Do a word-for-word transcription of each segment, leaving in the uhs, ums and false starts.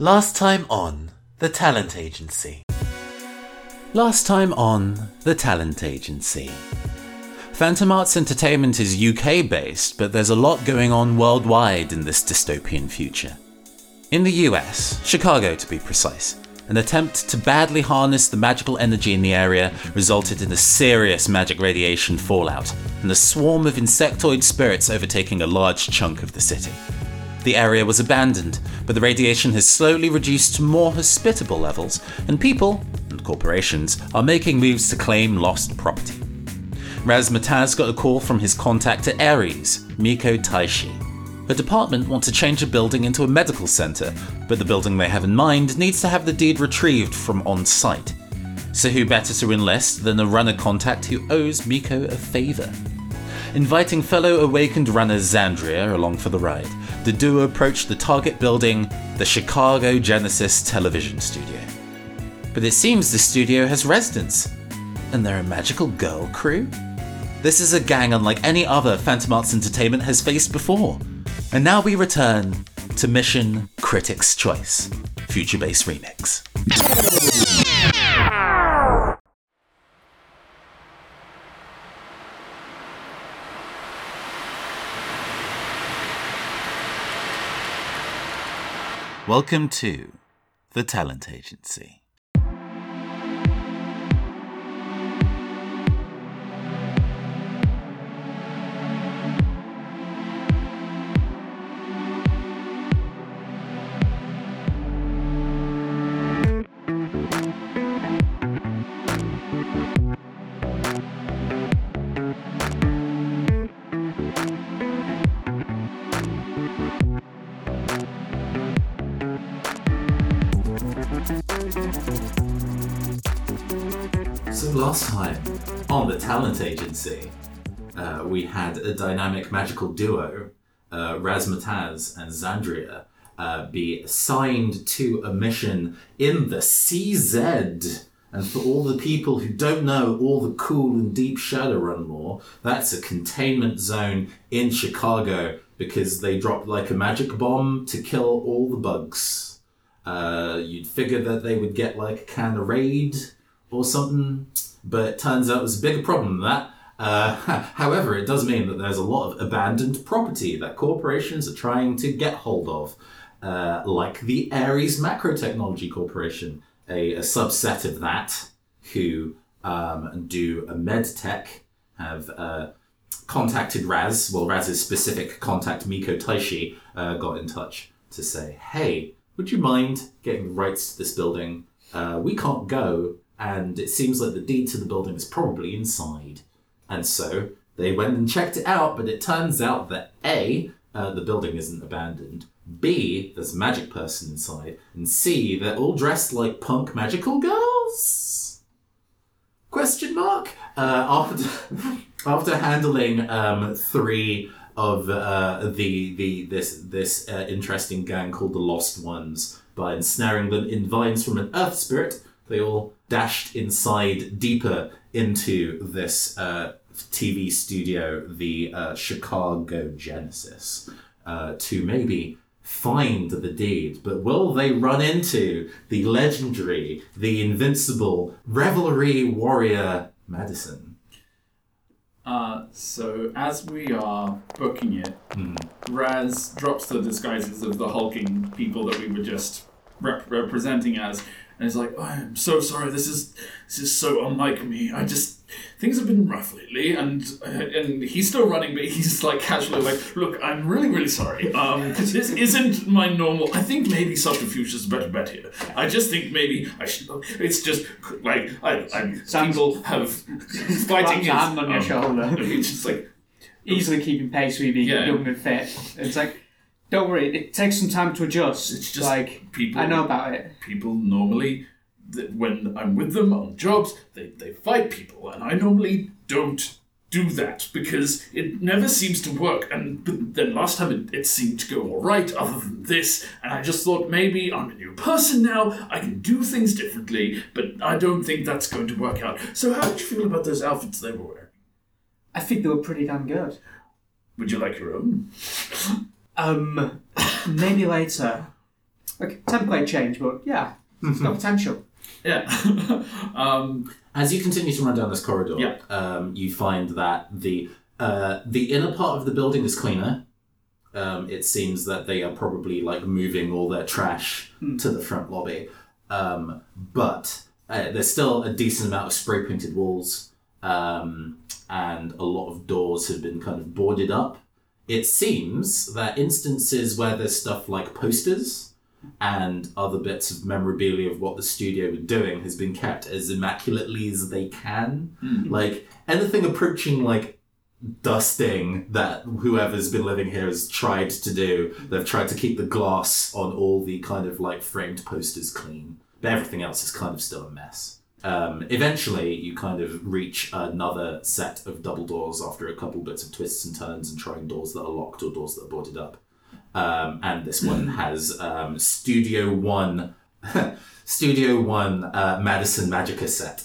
Last time on The Talent Agency. Last time on The Talent Agency. Phantom Arts Entertainment is U K-based, but there's a lot going on worldwide in this dystopian future. In the U S, Chicago to be precise, an attempt to badly harness the magical energy in the area resulted in a serious magic radiation fallout, and a swarm of insectoid spirits overtaking a large chunk of the city. The area was abandoned, but the radiation has slowly reduced to more hospitable levels, and people, and corporations, are making moves to claim lost property. Razzmatazz got a call from his contact at Ares, Miko Taishi. Her department wants to change a building into a medical centre, but the building they have in mind needs to have the deed retrieved from on-site. So who better to enlist than a runner contact who owes Miko a favour? Inviting fellow awakened runner Zandria along for the ride, the duo approached the target building, the Chicago Genesis Television Studio. But it seems the studio has residents, and they're a magical girl crew? This is a gang unlike any other Phantom Arts Entertainment has faced before. And now we return to Mission Critics' Choice, Future Bass Remix. Welcome to The Talent Agency. Last time on The Talent Agency, uh, we had a dynamic magical duo, uh, Razzmatazz and Zandria, uh, be assigned to a mission in the C Z. And for all the people who don't know all the cool and deep Shadowrun lore, that's a containment zone in Chicago because they dropped like a magic bomb to kill all the bugs. Uh, you'd figure that they would get like a can of Raid or something, but turns out it was a bigger problem than that. Uh, however, it does mean that there's a lot of abandoned property that corporations are trying to get hold of, uh, like the Ares Macro Technology Corporation, a, a subset of that, who um, do a med tech, have uh, contacted Raz, well, Raz's specific contact, Miko Taishi, uh, got in touch to say, hey, would you mind getting rights to this building? Uh, we can't go, and it seems like the deed to the building is probably inside. And so they went and checked it out, but it turns out that A, uh, the building isn't abandoned, B, there's a magic person inside, and C, they're all dressed like punk magical girls? Question mark? Uh, after after handling um, three of uh, the the this this uh, interesting gang called the Lost Ones by ensnaring them in vines from an earth spirit, they all dashed inside deeper into this uh, T V studio, the uh, Chicago Genesis, uh, to maybe find the deed. But will they run into the legendary, the invincible Revelry Warrior Madison? Uh, so as we are booking it, mm. Raz drops the disguises of the hulking people that we were just rep- representing as... And he's like, oh, I'm so sorry, this is this is so unlike me. I just, things have been rough lately. And and he's still running, but he's like casually like, look, I'm really, really sorry. Um, this isn't my normal, I think maybe subterfuge is a better bet here. I just think maybe I should, it's just like, I, I'm people have fighting your hand on your shoulder. It's just like, easily keeping pace with you being yeah. young and fit. It's like, don't worry, it takes some time to adjust. It's just like, people, I know about it. People normally, when I'm with them on jobs, they, they fight people, and I normally don't do that because it never seems to work. And then last time it, it seemed to go all right other than this, and I just thought maybe I'm a new person now, I can do things differently, but I don't think that's going to work out. So how did you feel about those outfits they were wearing? I think they were pretty damn good. Would you like your own? Um, maybe later. like template change, but yeah, mm-hmm. it's got potential. Yeah. um, As you continue to run down this corridor, yeah. um, you find that the uh, the inner part of the building is cleaner. Um, it seems that they are probably like moving all their trash mm. to the front lobby, um, but uh, there's still a decent amount of spray painted walls, um, and a lot of doors have been kind of boarded up. It seems that instances where there's stuff like posters and other bits of memorabilia of what the studio were doing has been kept as immaculately as they can. Mm-hmm. Like anything approaching like dusting that whoever's been living here has tried to do. They've tried to keep the glass on all the kind of like framed posters clean, but everything else is kind of still a mess. Um, eventually you kind of reach another set of double doors after a couple bits of twists and turns and trying doors that are locked or doors that are boarded up. Um, and this one has um, Studio One, Studio One uh, Madison Magica set.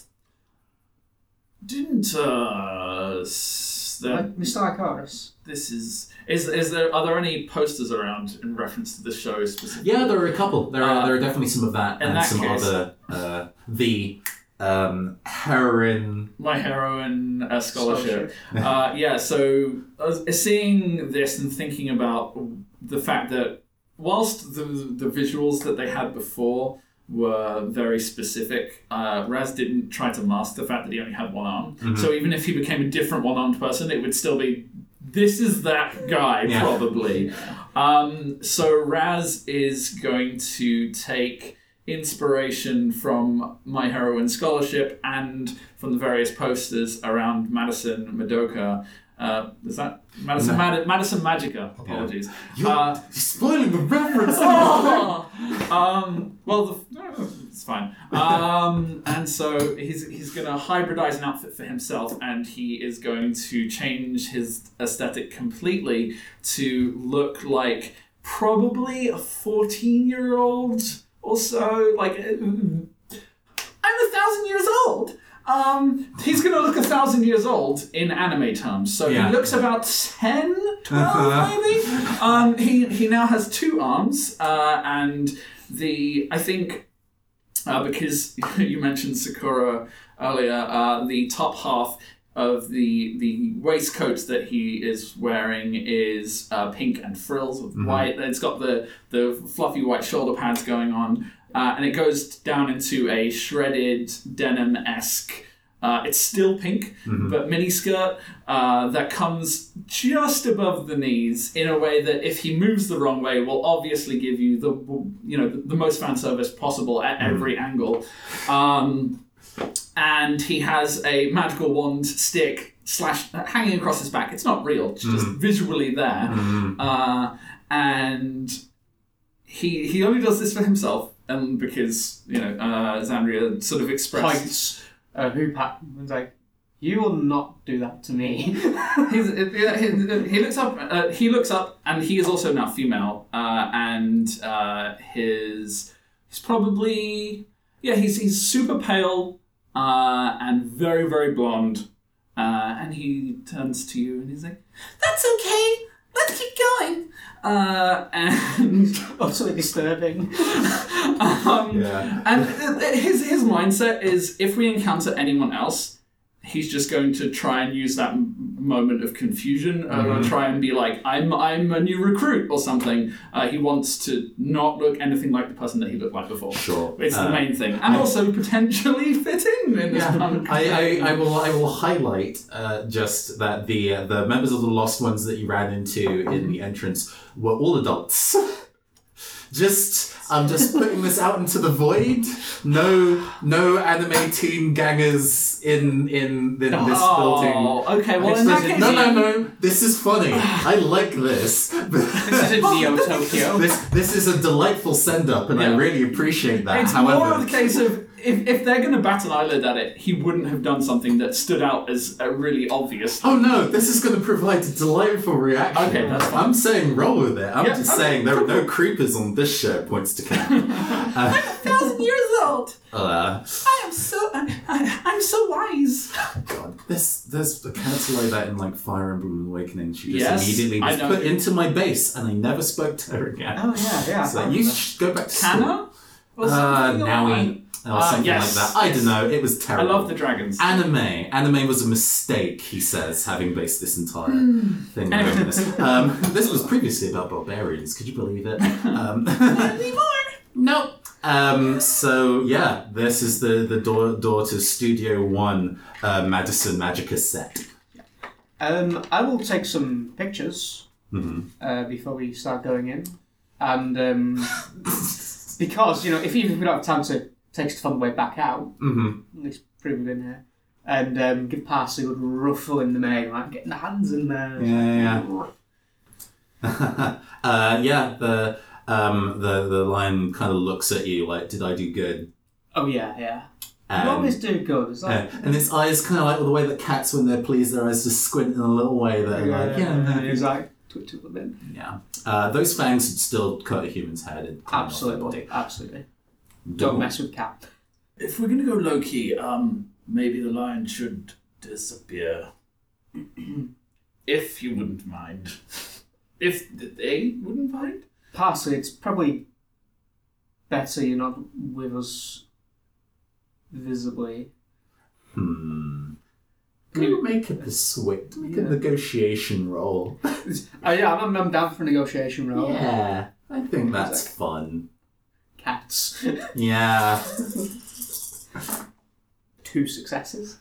Didn't uh, s- there... like Mister Icarus? This is is is there? Are there any posters around in reference to the show specifically? Yeah, there are a couple. There are uh, there are definitely some of that and that some case. other uh, the um, heroin. My heroin uh, scholarship. scholarship. uh, yeah, so uh, seeing this and thinking about the fact that whilst the the visuals that they had before were very specific, uh, Raz didn't try to mask the fact that he only had one arm. Mm-hmm. So even if he became a different one-armed person, it would still be, this is that guy, yeah. probably. Yeah. Um, so Raz is going to take inspiration from My Heroine Scholarship and from the various posters around Madison Madoka. Uh, is that Madison, no. Mad- Madison Magica? Apologies. You're uh, spoiling the reference. oh, um, well, the, no, it's fine. Um, and so he's he's going to hybridize an outfit for himself, and he is going to change his aesthetic completely to look like probably a fourteen-year-old or so. Like, I'm a thousand years old. Um, he's going to look a thousand years old in anime terms. So yeah. he looks about ten, twelve maybe. Um, he, he now has two arms. Uh, and the, I think, uh, because you mentioned Sakura earlier, uh, the top half of the the waistcoat that he is wearing is uh, pink and frills with mm-hmm. white. It's got the, the fluffy white shoulder pads going on. Uh, and it goes down into a shredded denim-esque, uh, it's still pink, mm-hmm. but miniskirt uh, that comes just above the knees in a way that if he moves the wrong way will obviously give you the you know the, the most fan service possible at mm-hmm. every angle. Um, and he has a magical wand stick slash hanging across his back. It's not real, it's just mm-hmm. visually there. Mm-hmm. Uh, and he he only does this for himself. And because, you know, uh, Zandria sort of expressed... Uh, who Pat was like, you will not do that to me. He's, he, he looks up uh, He looks up, and he is also now female, uh, and uh, his... He's probably... Yeah, he's he's super pale uh, and very, very blonde. Uh, and he turns to you and he's like, that's okay, let's keep going. Uh, and utterly disturbing. um, yeah. And his his mindset is if we encounter anyone else, he's just going to try and use that m- moment of confusion or mm-hmm. try and be like, I'm I'm a new recruit or something. Uh, he wants to not look anything like the person that he looked like before. Sure, it's uh, the main thing, and I, also potentially fit in. in yeah. this I, I I will I will highlight uh, just that the uh, the members of the Lost Ones that you ran into in the entrance were all adults. Just I'm just putting this out into the void. No, no anime teen gangers in in, in this oh, building. Oh, okay. Well, in that case, no, no, no. This is funny. I like this. This is Neo Tokyo. This this is a delightful send up, and yeah. I really appreciate that. It's However, more of the case of if if they're going to bat an eyelid at it, he wouldn't have done something that stood out as a really obvious thing. Oh no, this is going to provide a delightful reaction. Okay, that's fine. I'm saying roll with it. I'm yeah, just okay, saying there are no creepers on this show, points to count. Uh, I'm a thousand years old! Uh, I am so... I'm, I, I'm so wise! God, this... There's a character like that in, like, Fire Emblem Awakening. She just yes, immediately was put into my base, and I never spoke to her again. Oh, yeah, yeah. So you should go back to school. Tana? Uh, Naoi. Or uh, something yes, like that. I yes. don't know. It was terrible. I love the dragons. Anime. Anime was a mistake, he says, having based this entire mm. thing on this. Um, this was previously about barbarians. Could you believe it? Um, nope. Um, so, yeah, this is the, the door, door to Studio One uh, Madison Magica set. Um, I will take some pictures mm-hmm. uh, before we start going in. And um, because, you know, if even if we don't have time to... takes stuff on the way back out, mm-hmm. at least prove we've been here, and um, give past a good ruffle in the mane, like getting the hands in there. Yeah, yeah, yeah. uh, yeah the, um, the, the lion kind of looks at you like, did I do good? Oh, yeah, yeah. Um, you always do good. It's like, yeah. And his eyes kind of like, well, the way that cats, when they're pleased, their eyes just squint in a little way. They're yeah, like, yeah. yeah, yeah. And he's like, twit, twit, twit. Yeah. Uh, those fangs would still cut a human's head. Absolutely, absolutely. Don't mess with Cap. If we're going to go low-key, um, maybe the lion should disappear. If you wouldn't mind. If they wouldn't mind? Parsley, it's probably better you're not with us visibly. Hmm. Can you make a persuade? Make yeah. a negotiation roll. uh, yeah, I'm, I'm down for a negotiation roll. Yeah, I think that's like... fun. Cats. Yeah. Two successes.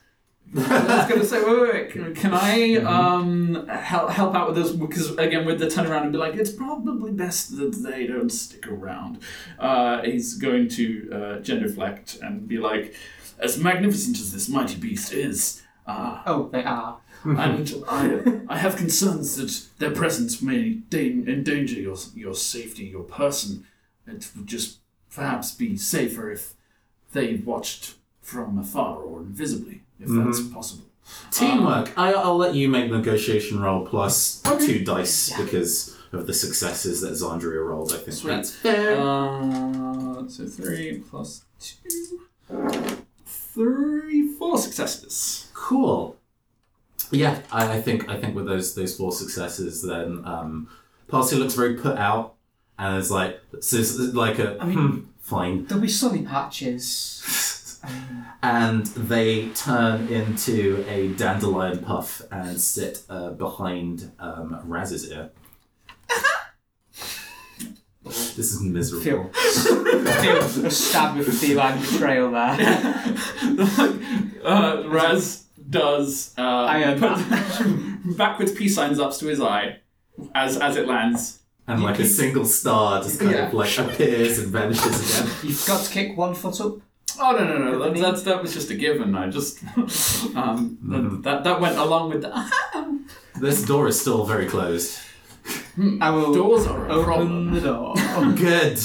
I was going to say, wait, wait, wait. Can, can I um, help help out with this? Because, again, we'd turn around and be like, it's probably best that they don't stick around. Uh, he's going to uh, genuflect and be like, as magnificent as this mighty beast is. Uh, oh, they are. And I, I have concerns that their presence may endanger your, your safety, your person. It would just... perhaps be safer if they watched from afar or invisibly, if mm-hmm. that's possible. Teamwork. Um, I, I'll let you make the negotiation roll plus okay. two dice yeah. because of the successes that Zandria rolled, I think. Sweet. That's fair. Uh, so three plus two. Three, four successes. Cool. Yeah, I, I think I think with those those four successes, then um, Parsley looks very put out. And it's like, so it's like a, I mean, hmm, fine. There'll be sunny patches. um. And they turn into a dandelion puff and sit uh, behind um, Raz's ear. This is miserable. Feel, feel stabbed with feline betrayal there. uh, Raz does uh, I am put backwards peace signs up to his eye as as it lands. And you like kick. A single star just kind yeah. of like appears and vanishes again. You've got to kick one foot up. Oh no no no! That that's, that was just a given. I just um, mm. that that went along with the. This door is still very closed. I will Doors are open problem. The door. Oh, good.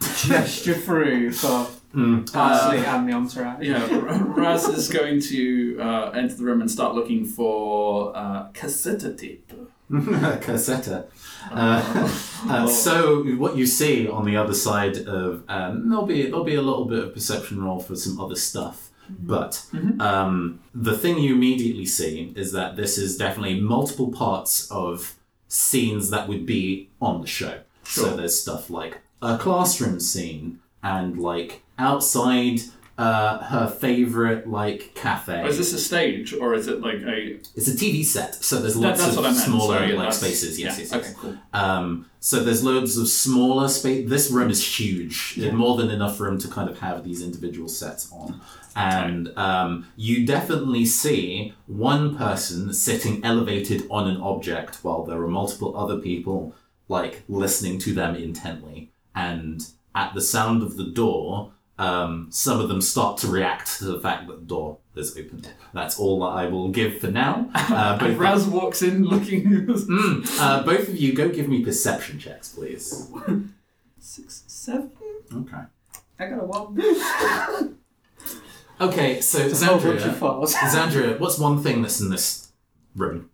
Gesture through for mm. Parsley uh, and the entourage. Yeah, Raz is going to uh, enter the room and start looking for uh, cassette tape. Cassetta. Uh, uh, so what you see on the other side of um, there'll be there'll be a little bit of perception roll for some other stuff, mm-hmm. but mm-hmm. Um, the thing you immediately see is that this is definitely multiple parts of scenes that would be on the show. Sure. So there's stuff like a classroom scene and like outside. Uh, her favourite, like, cafe. Oh, is this a stage, or is it, like, a... It's a T V set, so there's lots that, of smaller, Sorry, like, spaces. Yes, yeah. yes, yes. Okay, cool. Um, so there's loads of smaller space. This room is huge. Yeah. There's more than enough room to kind of have these individual sets on. And um, you definitely see one person sitting elevated on an object while there are multiple other people, like, listening to them intently. And at the sound of the door... Um, some of them start to react to the fact that the door is opened. That's all that I will give for now. Uh, and Raz walks in looking... mm, uh, both of you, go give me perception checks, please. Six, seven? Okay. I got a one. Okay, so Zandria, Zandria, what's one thing that's in this room?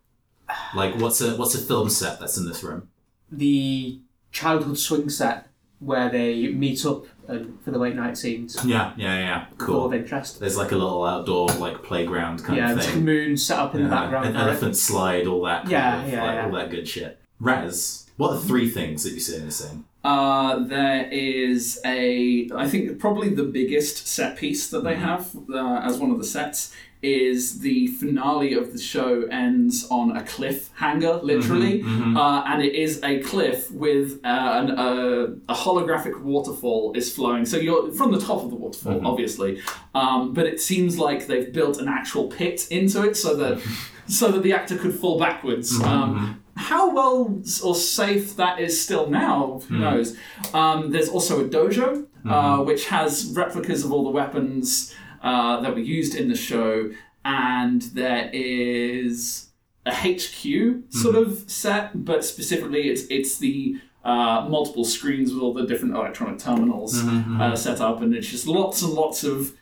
Like, what's a what's a film set that's in this room? The childhood swing set where they meet up and, for the late night scenes. Yeah, yeah, yeah. Cool. Of interest. There's like a little outdoor like playground kind yeah, of thing. Yeah, the moon set up in yeah, the background. An elephant it. slide, all that. Kind yeah, of, yeah, like, yeah, all that good shit. Raz, what are three things that you see in this thing? Uh, there is a, I think probably the biggest set piece that they mm-hmm. have uh, as one of the sets is the finale of the show ends on a cliffhanger, literally. Mm-hmm, mm-hmm. Uh, and it is a cliff with uh, an, uh, a holographic waterfall is flowing. So you're from the top of the waterfall, mm-hmm. obviously. Um, but it seems like they've built an actual pit into it so that so that the actor could fall backwards. Mm-hmm. Um, How well or safe that is still now, who mm. knows. Um, there's also a dojo, mm-hmm. uh, which has replicas of all the weapons uh, that were used in the show. And there is a H Q sort mm-hmm. of set, but specifically it's it's the uh, multiple screens with all the different electronic terminals mm-hmm. uh, set up. And it's just lots and lots of...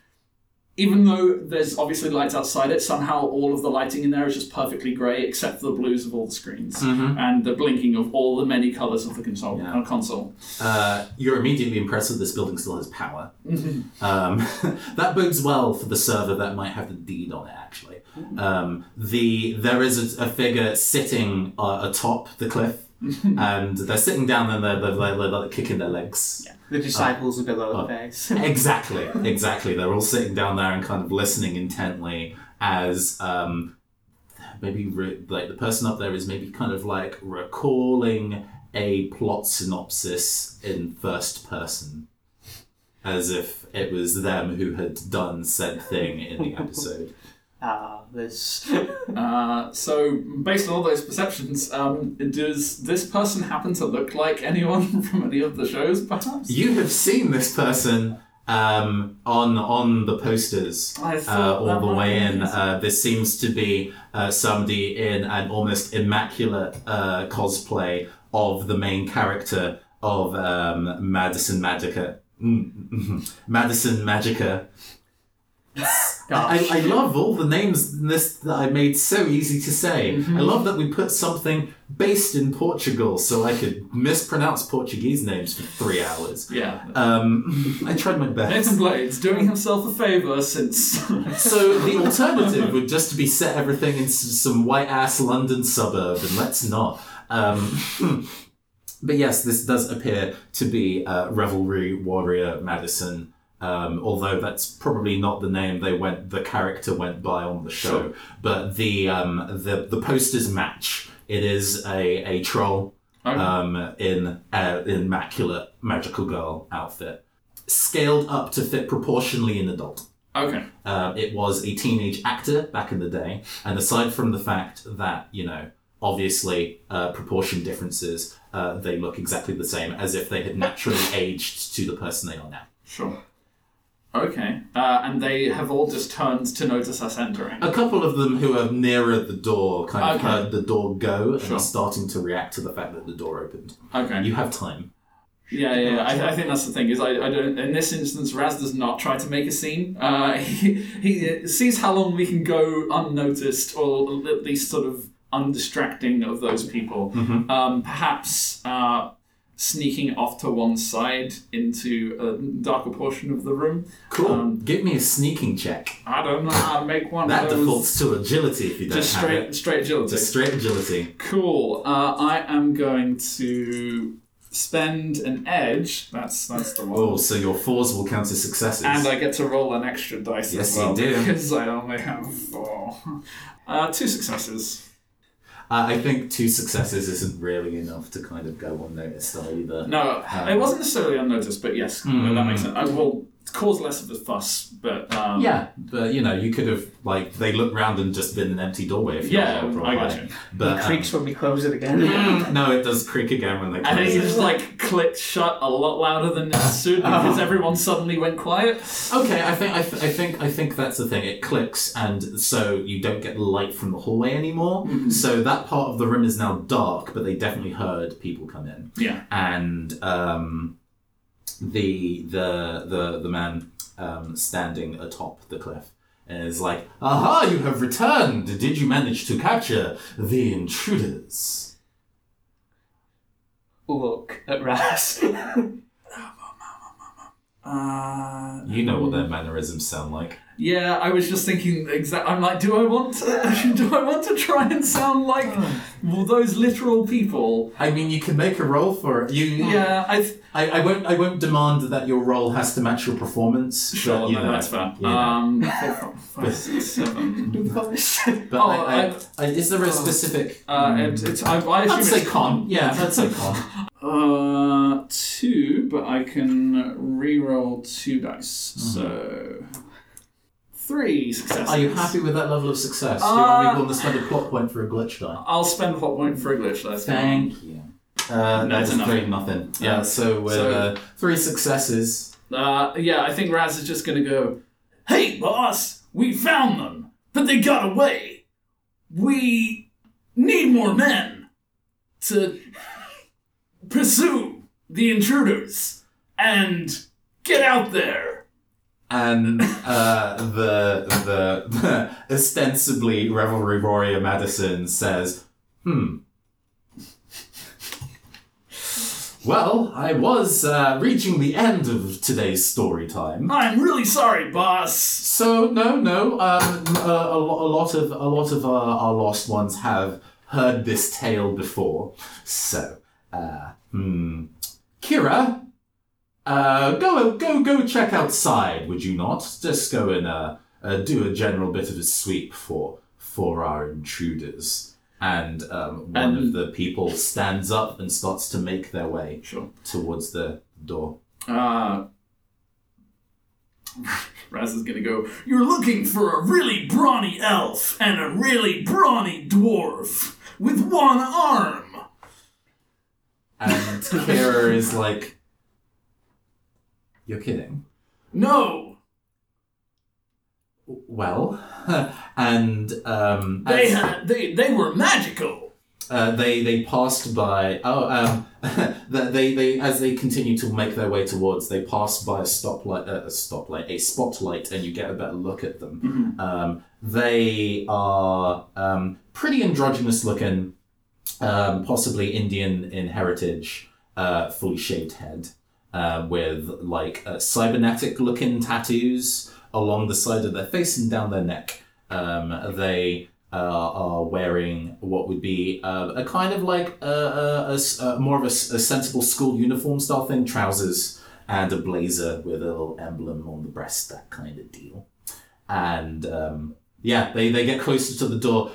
Even though there's obviously lights outside it, somehow all of the lighting in there is just perfectly grey, except for the blues of all the screens mm-hmm. and the blinking of all the many colours of the console. Yeah. console. Uh, you're immediately impressed that this building still has power. Mm-hmm. Um, that bodes well for the server that might have the deed on it, actually. Mm-hmm. Um, the There is a, a figure sitting uh, atop the cliff, and they're sitting down and they're, they're, they're, they're kicking their legs. Yeah. The disciples are below the base. Exactly, exactly. They're all sitting down there and kind of listening intently as um, maybe re- like the person up there is maybe kind of like recalling a plot synopsis in first person, as if it was them who had done said thing in the episode. Ah, this. uh, so, based on all those perceptions, um, does this person happen to look like anyone from any of the shows, perhaps? You have seen this person um, on on the posters uh, all the way in. Uh, this seems to be uh, somebody in an almost immaculate uh, cosplay of the main character of um, Madison Magica. Mm-hmm. Madison Magica. I, I love all the names in this that I made so easy to say. Mm-hmm. I love that we put something based in Portugal so I could mispronounce Portuguese names for three hours. Yeah. Um, I tried my best. Nathan Blade's doing himself a favour since... So the alternative would just be set everything into some white-ass London suburb, and let's not. Um, but yes, this does appear to be uh, Revelry Warrior Madison. Um, although that's probably not the name they went, the character went by on the show. Sure. But the um, the the posters match. It is a a troll okay. um, in an immaculate magical girl outfit, scaled up to fit proportionally an adult. Okay. Uh, it was a teenage actor back in the day, and aside from the fact that you know obviously uh, proportion differences, uh, they look exactly the same as if they had naturally aged to the person they are now. Sure. Okay, uh, and they have all just turned to notice us entering. A couple of them who are nearer the door kind of okay. heard the door go and sure. are starting to react to the fact that the door opened. Okay. You have time. Yeah, yeah, yeah. I, I think that's the thing, is I, I don't, in this instance, Raz does not try to make a scene. Uh, he, he sees how long we can go unnoticed, or at least sort of undistracting of those people. Mm-hmm. Um, perhaps... Uh, sneaking off to one side into a darker portion of the room. Cool. Um, Give me a sneaking check. I don't know how to make one. That defaults to agility if you don't just have straight, it. Straight agility. Just straight agility. Cool. Uh, I am going to spend an edge. That's that's the one. Oh, so your fours will count as successes. And I get to roll an extra dice yes, as well. Yes, you do. Because I only have four. Uh, two successes. Uh, I think two successes isn't really enough to kind of go unnoticed either. No, um, it wasn't necessarily unnoticed, but yes, mm. that makes sense. I will cause less of a fuss, but... Um, yeah, but, you know, you could have, like, they looked round and just been an empty doorway. If yeah, you're I got you. But, it creaks um, when we close it again. Mm, no, it does creak again when they close it. And it just, like, clicked shut a lot louder than it should because oh. everyone suddenly went quiet. Okay, I think I, th- I think I think that's the thing. It clicks, and so you don't get light from the hallway anymore. Mm-hmm. So that part of the room is now dark, but they definitely heard people come in. Yeah. And, um... The the the the man um, standing atop the cliff. And is like, aha, you have returned! Did you manage to capture the intruders? Look at Raz. Uh, you know what their mannerisms sound like. Yeah, I was just thinking exact. I'm like, do I want to, do I want to try and sound like well, those literal people? I mean, you can make a role for it. You, yeah, I, I, I won't, I won't demand that your role has to match your performance. Sure, you no, know, that's fair. You know. Um, four, five, six, seven. But oh, I, I, I, is there a specific? Uh, it, it's I. I assume I'd say it's con. Yeah, that's a con. Uh, two, but I can re-roll two dice, mm. so three successes. Are you happy with that level of success? Uh, Do you want me to spend a plot point for a glitch die? I'll spend a plot point for a glitch die. Thank you. Uh, no, that's nothing. nothing. Yeah, uh, so with so, uh, three successes. Uh, yeah, I think Raz is just going to go, hey, boss, we found them, but they got away. We need more men to... pursue the intruders and get out there. And uh, the, the the ostensibly Revelry Warrior Madison says, "Hmm. Well, I was uh, reaching the end of today's story time. I'm really sorry, boss. So no, no. Um, a, a lot of a lot of our, our lost ones have heard this tale before, so." Uh, hmm. Kira, uh, go, go, go check outside, would you not? Just go and, uh, uh do a general bit of a sweep for, for our intruders. And, um, one um, of the people stands up and starts to make their way sure. towards the door. Uh, Raz is gonna go, you're looking for a really brawny elf and a really brawny dwarf with one arm. And Kira is like, you're kidding. No! Well, and, um... They had, they, they were magical! Uh, they, they passed by, oh, um, they, they, as they continue to make their way towards, they pass by a stoplight, uh, a stoplight, a spotlight, and you get a better look at them. Mm-hmm. Um, they are, um, pretty androgynous looking, Um, possibly Indian in heritage, uh, fully shaved head, uh, with like uh, cybernetic looking tattoos along the side of their face and down their neck. Um, they uh, are wearing what would be uh, a kind of like a, a, a, a more of a, a sensible school uniform style thing, trousers and a blazer with a little emblem on the breast, that kind of deal. And um, yeah, they, they get closer to the door.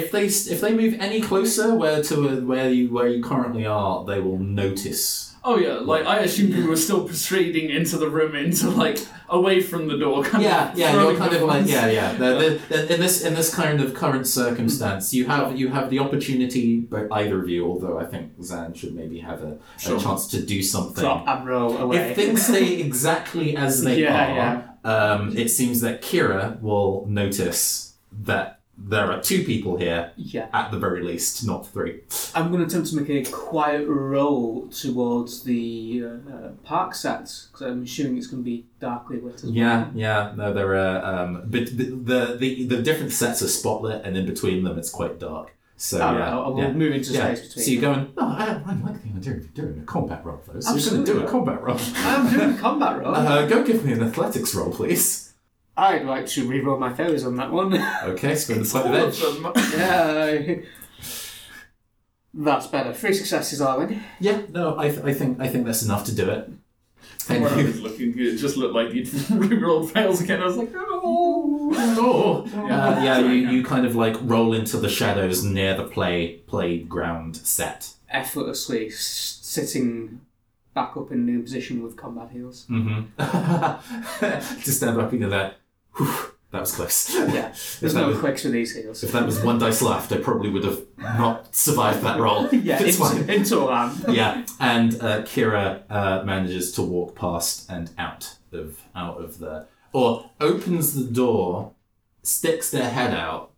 If they if they move any closer where to where you where you currently are, they will notice. Oh yeah, like I assumed you were still proceeding into the room, into like away from the door. Kind yeah, of yeah, you're kind of ones. like yeah, yeah. They're, they're, they're, in this in this kind of current circumstance, you have you have the opportunity, but either of you. Although I think Zan should maybe have a, sure. a chance to do something. Drop and roll away. If things stay exactly as they yeah, are, yeah. Um, it seems that Kira will notice that. There are two people here, yeah. at the very least, not three. I'm going to attempt to make a quiet roll towards the uh, park set, because I'm assuming it's going to be darkly lit as well. Yeah, yeah. No, there are um, but the, the the the different sets are spotlit, and in between them, it's quite dark. So oh, yeah, I'll, I'll yeah. move into yeah. space between. So you're going, oh, I don't, I don't like the idea of doing a combat roll for those. So you're going to do a combat roll. I'm doing a combat roll. Uh, go give me an athletics roll, please. I'd like to re-roll my failures on that one. Okay, spend the side of edge. Yeah, that's better. Three successes, Arwen. Yeah, no, I, th- I think I think that's enough to do it. Thank you. I was looking, it just looked like you'd re-rolled fails again. I was like, oh, oh. Uh, yeah, you, you kind of like roll into the shadows near the play playground set, effortlessly s- sitting. Back up in new position with combat heals. Mm-hmm. Just stand back into that. Whew, that was close. Yeah, there's no was, clicks with these heals. If that was one dice left, I probably would have not survived that roll. Yeah, it's fine. Into land. Yeah, and uh, Kira uh, manages to walk past and out of out of the, or opens the door, sticks their head out,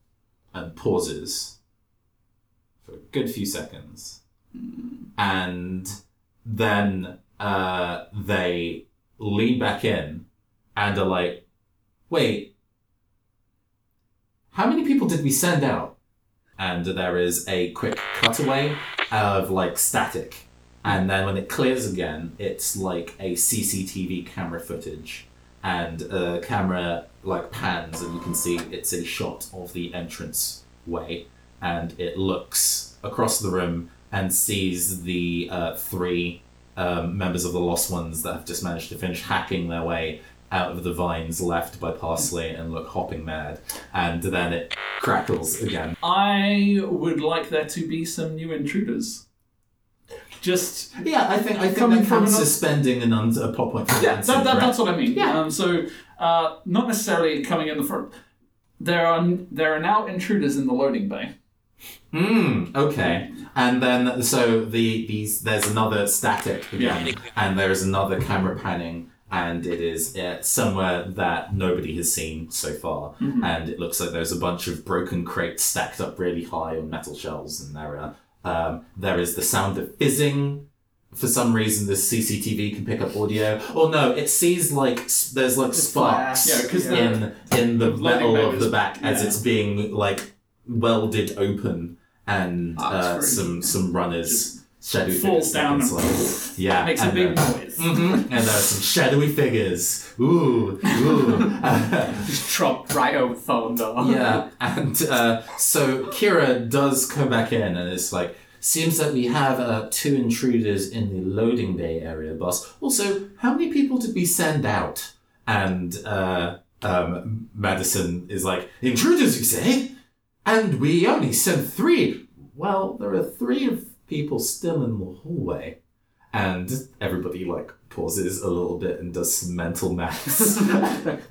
and pauses for a good few seconds, and. Then uh, they lean back in and are like, wait, how many people did we send out? And there is a quick cutaway of like static. And then when it clears again, it's like a C C T V camera footage, and the camera like pans and you can see it's a shot of the entrance way. And it looks across the room and sees the uh, three um, members of the Lost Ones that have just managed to finish hacking their way out of the vines left by Parsley and look hopping mad. And then it crackles again. I would like there to be some new intruders. Just yeah, I think I think coming from suspending an un- a pop point. Yeah, that, that, that's what I mean. Yeah. Um, so uh, not necessarily coming in the front. There are there are now intruders in the loading bay. Hmm. Okay. And then so the these there's another static again, yeah. And there is another camera panning, and it is uh, somewhere that nobody has seen so far, mm-hmm. And it looks like there's a bunch of broken crates stacked up really high on metal shelves, and there are. Um, there is the sound of fizzing. For some reason, this C C T V can pick up audio. Oh no, it sees like there's like it's sparks yeah, yeah. in in the metal of the back yeah. as it's being like welded open, and oh, uh, some some runners just shadowy falls down. And yeah, makes and a big there, noise. Mm-hmm, and there are some shadowy figures. Ooh, ooh, uh, just trot right over Thunder. Yeah, and uh, so Kira does come back in, and it's like. Seems that we have uh, two intruders in the loading bay area, boss. Also, how many people did we send out? And uh, um, Madison is like, intruders, you say? And we only sent three. Well, there are three of people still in the hallway. And everybody, like, pauses a little bit and does some mental maths.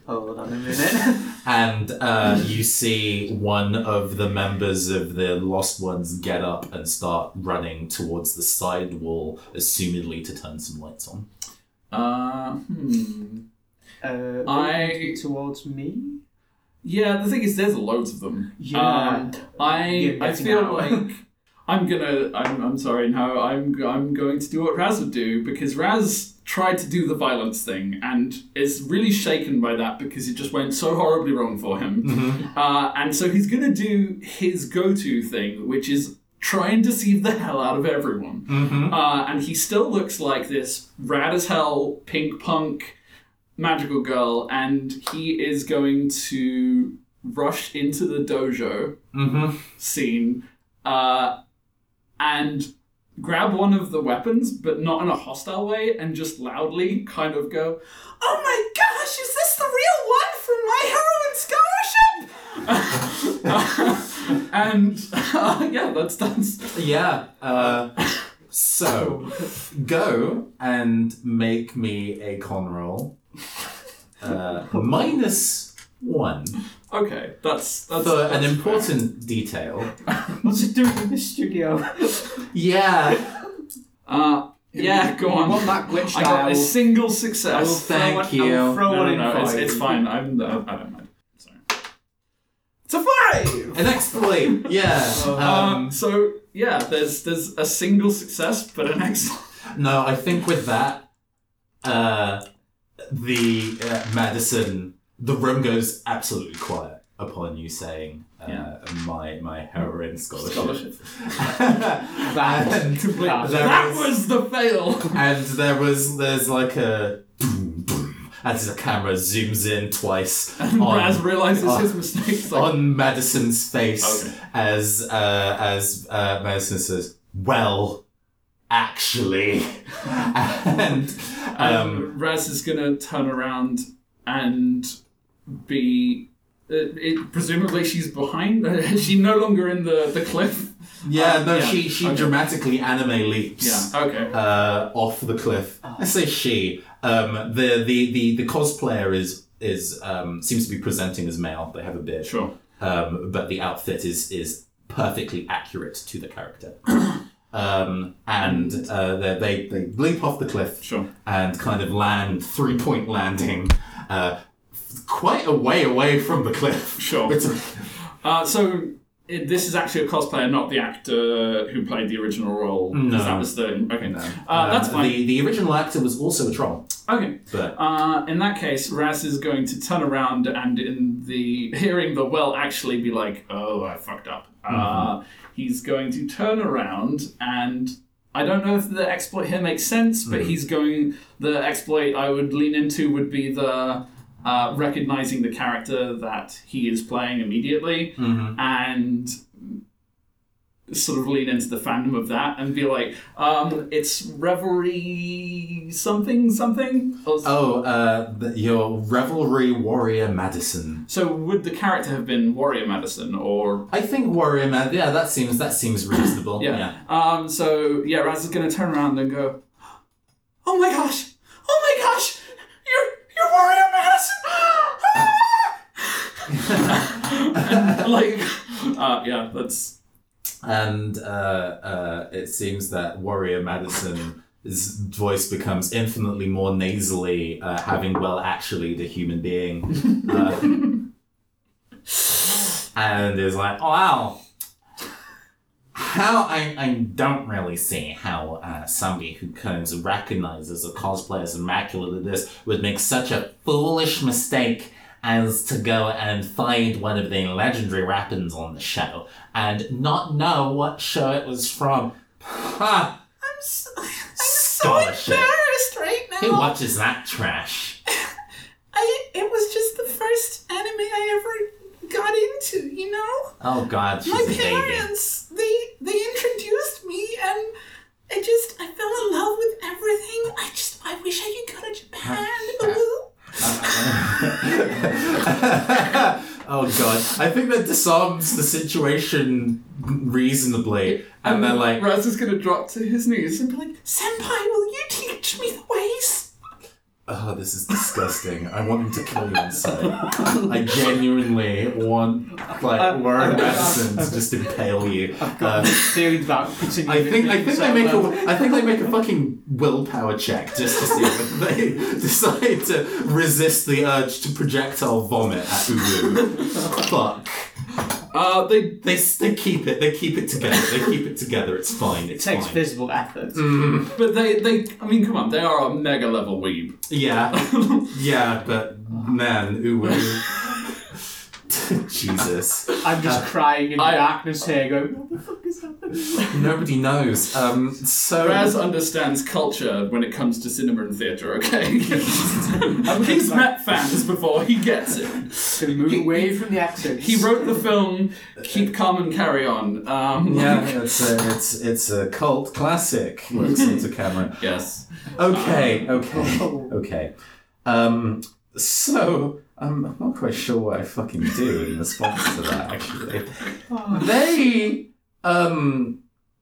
Hold on a minute. And uh, you see one of the members of the Lost Ones get up and start running towards the side wall, assumedly to turn some lights on. Uh, hmm. Uh, I... Towards me? Yeah, the thing is, there's loads of them. Yeah. Um, I, I feel out. like... I'm gonna. I'm. I'm sorry. No. I'm. I'm going to do what Raz would do, because Raz tried to do the violence thing and is really shaken by that because it just went so horribly wrong for him. Mm-hmm. Uh, and so he's gonna do his go-to thing, which is try and deceive the hell out of everyone. Mm-hmm. Uh, and he still looks like this rad as hell pink punk magical girl, and he is going to rush into the dojo mm-hmm. scene. Uh, And grab one of the weapons, but not in a hostile way, and just loudly kind of go, "Oh my gosh, is this the real one from my heroine scholarship?" and uh, yeah, that's that's yeah. Uh, so go and make me a con roll, uh, minus one. Okay, that's... that's For that's an important fair. detail. What's it doing in this studio? yeah. Uh, yeah, go on. You want that glitch I got a single success. Oh, thank throw you. One, throw no, one no, no, it's, it's fine. I'm, uh, I don't mind. Sorry. It's a five! An exploit, yeah. Um, um, so, yeah, there's there's a single success, but an exploit. No, I think with that, uh, the uh, Madison... The room goes absolutely quiet upon you saying, uh, yeah. my my heroine scholarship. scholarship. that, and that, that was, was the fail! And there was, there's like a boom, boom, as the camera zooms in twice. And on, Raz realises on, his mistake. Like, on Madison's face okay. as, uh, as uh, Madison says, well... Actually. and um, Raz is going to turn around and... Be uh, it, presumably she's behind. Is she no longer in the, the cliff? Yeah, um, no. Yeah. She she okay. dramatically anime leaps. Yeah. Okay. Uh, off the cliff. I say she. Um, the, the, the, the cosplayer is is um seems to be presenting as male. They have a beard. Sure. Um, but the outfit is is perfectly accurate to the character. Um, and uh, they they leap off the cliff. Sure. And kind of land three point landing. Uh. Quite a way away from the cliff. Sure. uh, so it, this is actually a cosplayer, not the actor who played the original role. No. Because that was the... Okay, no. Uh, no. That's fine. The, the original actor was also a troll. Okay. But uh, in that case, Raz is going to turn around and in the hearing the well actually be like, oh, I fucked up. Mm-hmm. Uh, he's going to turn around and... I don't know if the exploit here makes sense, but mm-hmm. he's going... The exploit I would lean into would be the... Uh, recognizing the character that he is playing immediately mm-hmm. and sort of lean into the fandom of that and be like, um, it's Revelry something something? Or oh, uh, your Revelry Warrior Madison. So would the character have been Warrior Madison or... I think Warrior Madison, yeah, that seems that seems reasonable. yeah. yeah. Um. So, yeah, Raz is going to turn around and go, oh my gosh, oh my gosh, you're... You're Warrior Madison! and, like, uh, yeah, that's... And uh, uh, it seems that Warrior Madison's voice becomes infinitely more nasally, uh, having, well, actually, the human being. Uh, and is like, oh, wow. How I, I don't really see how uh, somebody who comes recognizes a cosplayer as immaculate as this would make such a foolish mistake as to go and find one of the legendary weapons on the show and not know what show it was from. Huh. I'm so, I'm so embarrassed right now. Who watches that trash? I it was just the first anime I ever got into, you know? Oh God, she's my parents, a baby. They they introduced me and I just I fell in love with everything. I just I wish I could go to Japan. Oh God. I think that disarms the situation reasonably. And, and then like Raz is gonna drop to his knees and be like, Senpai, will you teach me the ways? Oh, this is disgusting. I want him to kill you inside. I genuinely want, like, Warren Madison to just impale you. Um, theory about putting I think, I think they make a, I think they make a fucking willpower check just to see if they decide to resist the urge to projectile vomit at Uwu. Fuck. Uh, they, they they keep it. They keep it together. They keep it together. It's fine. It's it takes fine. Visible effort. Mm. But they, they, I mean, come on. They are a mega level weeb. Yeah. yeah, but man, Uwu. Jesus. I'm just uh, crying in I, darkness here going, what the fuck is happening? Nobody knows. Um, so Raz understands culture when it comes to cinema and theatre, okay? He's met fans before he gets it. So we move he, away from the accents. He wrote the film Keep Calm and Carry On. Um, yeah, it's a, it's, it's a cult classic. Works into camera. Yes. Okay, um, okay, oh. okay. Um, so... Um, I'm not quite sure what I fucking do in response to that, actually. Oh. They, um,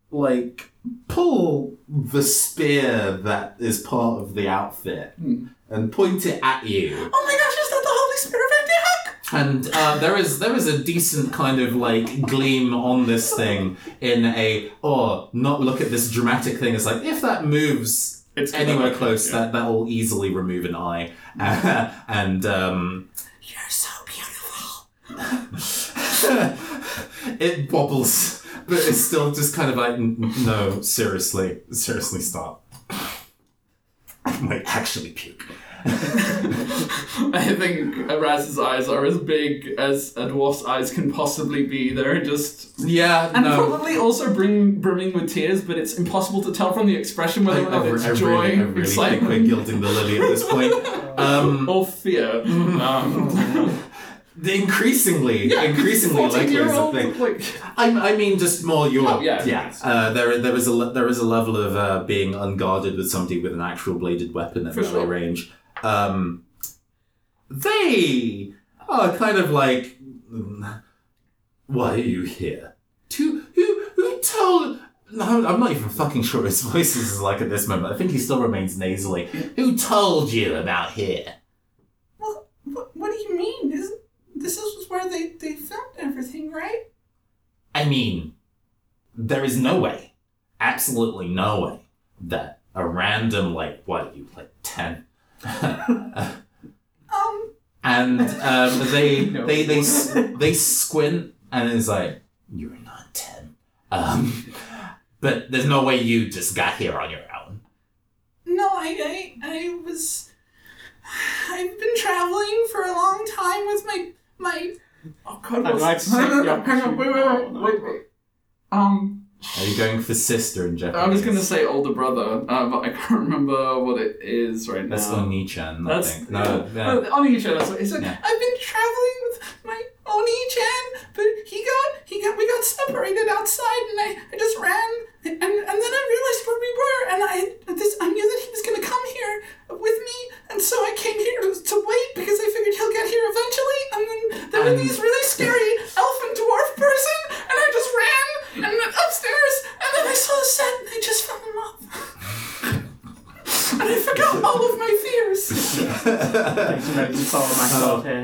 like, pull the spear that is part of the outfit and point it at you. Oh my gosh, is that the Holy Spirit of Antioch? And uh, there is there is a decent kind of, like, gleam on this thing in a, oh, not look at this dramatic thing. It's like, if that moves... It's anywhere close, yeah. that that'll easily remove an eye. Uh, and um, you're so beautiful. It bobbles, but it's still just kind of like, no, seriously, seriously, stop. I might actually puke. I think Raz's eyes are as big as a dwarf's eyes can possibly be. They're just... Yeah, and no. probably also brim, brimming with tears, but it's impossible to tell from the expression whether I, or not I, it's I joy, really, I really excitement. Think we're gilding the lily at this point. Um, or fear. Um, increasingly, yeah, increasingly likely is a thing. Like... I, I mean, just more your... Oh, yeah. yeah. Uh, there, there, is a, there is a level of uh, being unguarded with somebody with an actual bladed weapon at melee sure. range. Um, they are kind of like, why are you here? To who? Who told? No, I'm not even fucking sure his voice is like at this moment. I think he still remains nasally. Who told you about here? Well, what, what do you mean? Isn't, this is where they they filmed everything, right? I mean, there is no way, absolutely no way, that a random like what you like ten. um, and um, they, no. they they they squint and is like, you're not ten. Um, but there's no way you just got here on your own. No, I, I, I was... I've been traveling for a long time with my... my oh, God, what's... Like no, no, hang on, wait, wait, wait, wait, wait. Um... Are you going for sister in Japanese? I was going to say older brother, uh, but I can't remember what it is right now. That's Oni-chan, I that's, think. No, yeah. Yeah. Oni-chan, that's what it is. Like, yeah. I've been traveling with my Oni-chan, but he got, he got, we got separated outside, and I, I just ran, and, and then I realized where we were, and I this I knew that he was going to come here with me, and so I came here to, to wait, because I figured he'll get here eventually, and then there um, were these really scary elf and dwarf person, and I just ran, and went upstairs, and then I saw the set, and I just fell in love. And I forgot all of my fears.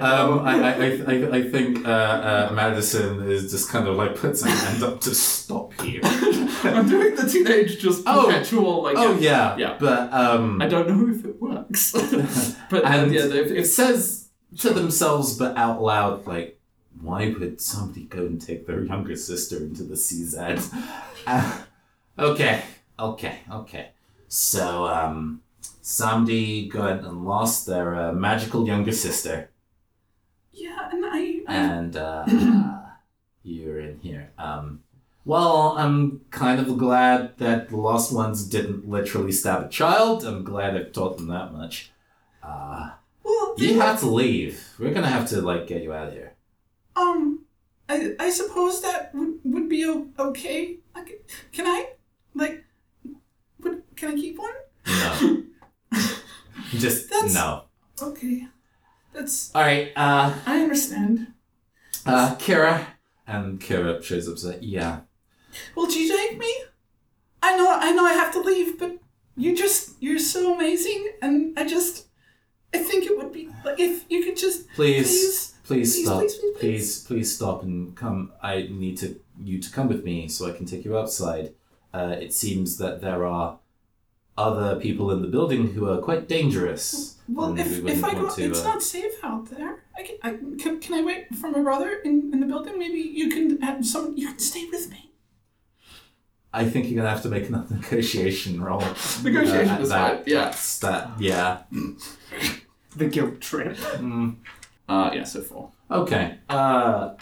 um, I, I, I, I think uh, uh, Madison is just kind of like puts her hand up to stop here. I'm doing the teenage just perpetual, oh, like... Oh, yeah, yeah. But, um... I don't know if it works. But, and yeah, if, if it says to themselves, but out loud, like, why would somebody go and take their younger sister into the C Z? Uh, okay, okay, okay. So, um, somebody went and lost their uh, magical younger sister. Yeah, and I... I... And, uh, uh, you're in here. Um, well, I'm kind of glad that the Lost Ones didn't literally stab a child. I'm glad I've taught them that much. Uh, well, you have to leave. We're gonna have to, like, get you out of here. Um, I I suppose that would, would be o- okay. I can, can I, like, would, can I keep one? No. Just That's, no. Okay. That's... All right, uh... I understand. Uh, Kira. And Kira shows up, so yeah. Well, do you take me? I know, I know I have to leave, but you just, you're so amazing, and I just, I think it would be, like, if you could just... Please. please Please, please stop. Please please, please. please, please stop and come. I need to you to come with me so I can take you outside. Uh, it seems that there are other people in the building who are quite dangerous. Well, if we if I go, to, it's uh, not safe out there. I can, I, can can I wait for my brother in, in the building? Maybe you can have some. You can stay with me. I think you're gonna have to make another negotiation roll. negotiation uh, is fine. Yeah. That, yeah. The guilt trip. Mm. Uh, yeah, so four. Okay. Uh...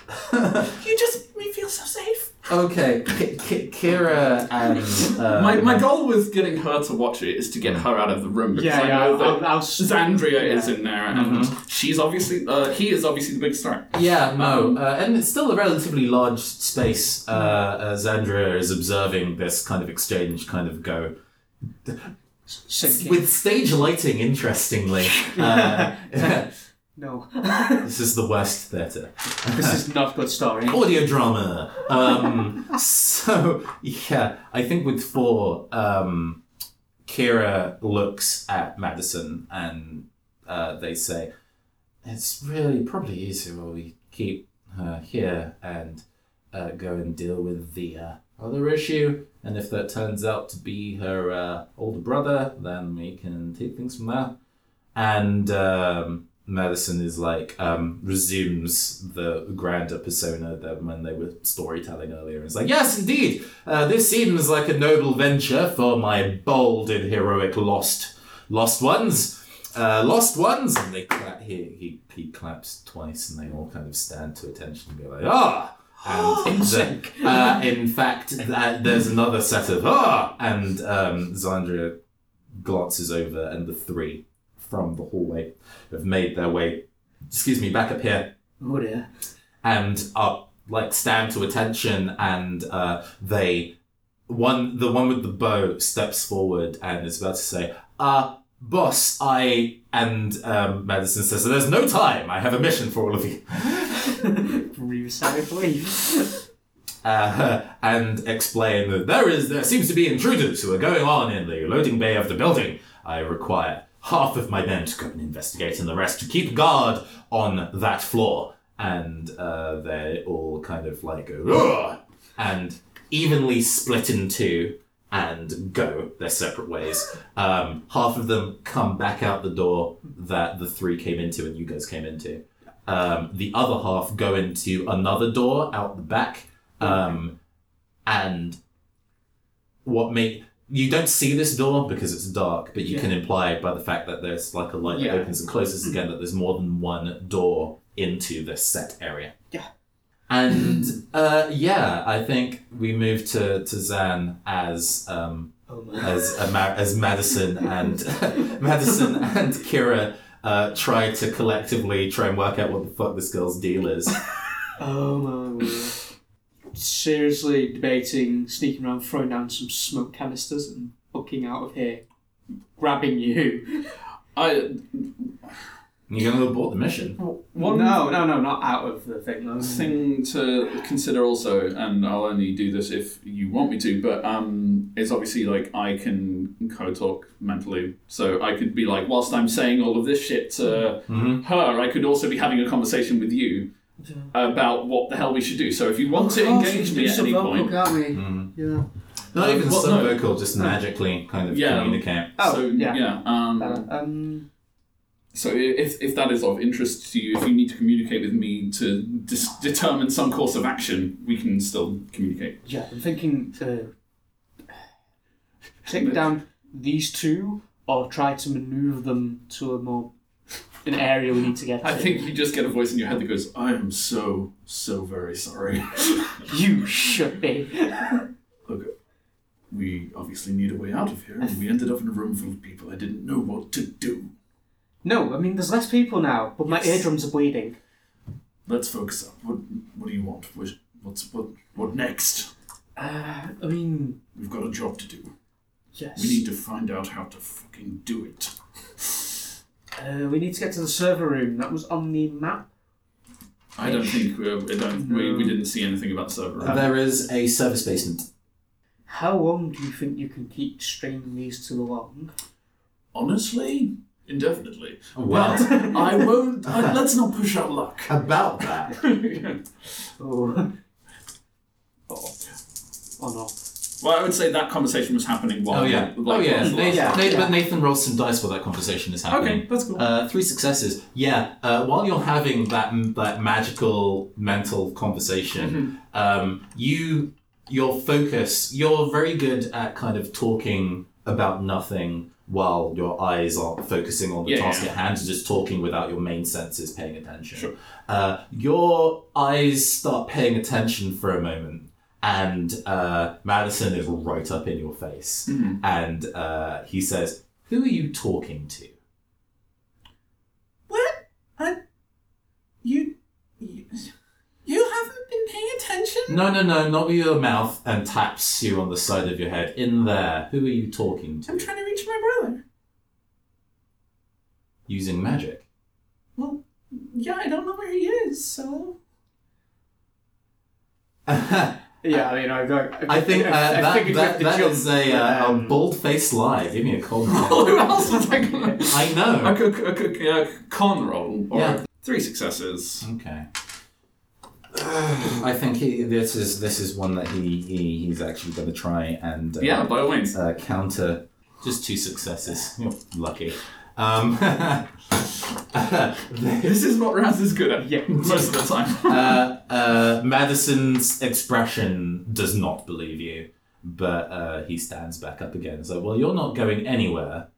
you just make me feel so safe. Okay, K- K- Kira and... Uh, my my goal with getting her to watch it is to get her out of the room. Because yeah, I know yeah, that I'll, I'll... Zandria yeah. is in there, and mm-hmm. she's obviously... Uh, he is obviously the big star. Yeah, no, um, uh, and it's still a relatively large space. Uh, uh, Zandria is observing this kind of exchange, kind of go... with stage lighting, interestingly. Uh, No. This is the worst theatre. This is not good story. Audio drama. Um, so, yeah, I think with four, um, Kira looks at Madison and uh, they say, it's really probably easier if we keep her here and uh, go and deal with the uh, other issue. And if that turns out to be her uh, older brother, then we can take things from there. And... Um, Madison is like, um, resumes the grander persona that when they were storytelling earlier. It's like, yes, indeed, uh, this seems like a noble venture for my bold and heroic lost, lost ones. Uh, lost ones! And they clap, he, he, he claps twice and they all kind of stand to attention and go like, ah! And the, uh, in fact, that, there's another set of ah! And um, Zandria glances over and the three from the hallway have made their way, excuse me, back up here. Oh dear. And up, like, stand to attention, and uh, they, one, the one with the bow steps forward and is about to say, uh, boss, I, and um, Madison says, there's no time, I have a mission for all of you. Please. uh, and explain that there is, there seems to be intruders who are going on in the loading bay of the building. I require half of my men to go and investigate and the rest to keep guard on that floor. And uh, they all kind of like go, Ugh! and evenly split in two and go their separate ways. Um, half of them come back out the door that the three came into and you guys came into. Um, the other half go into another door out the back. Um, and what made... You don't see this door because it's dark, but you yeah. can imply by the fact that there's like a light that yeah. opens and closes again that there's more than one door into this set area. Yeah. And uh, yeah, I think we move to, to Zan as um, oh as a Ma- as Madison and Madison and Kira uh, try to collectively try and work out what the fuck this girl's deal is. Oh my word. Seriously debating sneaking around, throwing down some smoke canisters and booking out of here, grabbing you. I You're going to abort the mission. One, no, no, no, not out of the thing. The thing to consider also, and I'll only do this if you want me to, but um, it's obviously like I can co-talk mentally. So I could be like, whilst I'm saying all of this shit to mm-hmm. her, I could also be having a conversation with you. Yeah. About what the hell we should do. So if you want oh, to engage me at any point, vocal, mm. yeah, not um, even well, so no. vocal, just magically kind of yeah. communicate. Oh, so, yeah, yeah. Um, uh, um, so if if that is of interest to you, if you need to communicate with me to dis- determine some course of action, we can still communicate. Yeah, I'm thinking to take down these two or try to manoeuvre them to a more. An area we need to get to. I think you just get a voice in your head that goes, I am so, so very sorry. You should be. Look, we obviously need a way out of here, and we ended up in a room full of people. I didn't know what to do. No, I mean, there's less people now, but my yes. eardrums are bleeding. Let's focus up. What What do you want? What's What, what next? Uh, I mean... We've got a job to do. Yes. We need to find out how to fucking do it. Uh, we need to get to the server room. That was on the map. I don't think we we, don't, no. we, we didn't see anything about the server room. Uh, there is a service basement. How long do you think you can keep stringing these two along? Honestly, indefinitely. Well, I won't. I, let's not push our luck. About that. oh. oh. Oh no. Well, I would say that conversation was happening while... Oh, yeah. Like, oh, yeah. Nathan, yeah. Nathan, but Nathan rolls some dice while that conversation is happening. Okay, that's cool. Uh, three successes. Yeah, uh, while you're having that that magical mental conversation, mm-hmm. um, you, your focus, you're very good at kind of talking about nothing while your eyes are focusing on the yeah, task yeah. at hand and just talking without your main senses paying attention. Sure. Uh, your eyes start paying attention for a moment. And uh, Madison is right up in your face. Mm-hmm. And uh, he says, who are you talking to? What? I... You... You, you haven't been paying attention? No, no, no, not with your mouth. And taps you on the side of your head. In there, who are you talking to? I'm trying to reach my brother. Using magic? Well, yeah, I don't know where he is, so... Yeah, I mean, I don't... I, I think uh, I, I that, figured that, that is a, uh, um, a bold-faced lie. Give me a con roll. Who else was I going to... I know. A, a, a, a con roll. Or yeah. Three successes. Okay. I think he, this is this is one that he, he he's actually going to try and... Uh, yeah, by all means. Uh, ...counter... Just two successes. You're lucky. Um, this is what Raz is good at yeah, most of the time. uh, uh, Madison's expression does not believe you, but uh, he stands back up again. It's like, well, you're not going anywhere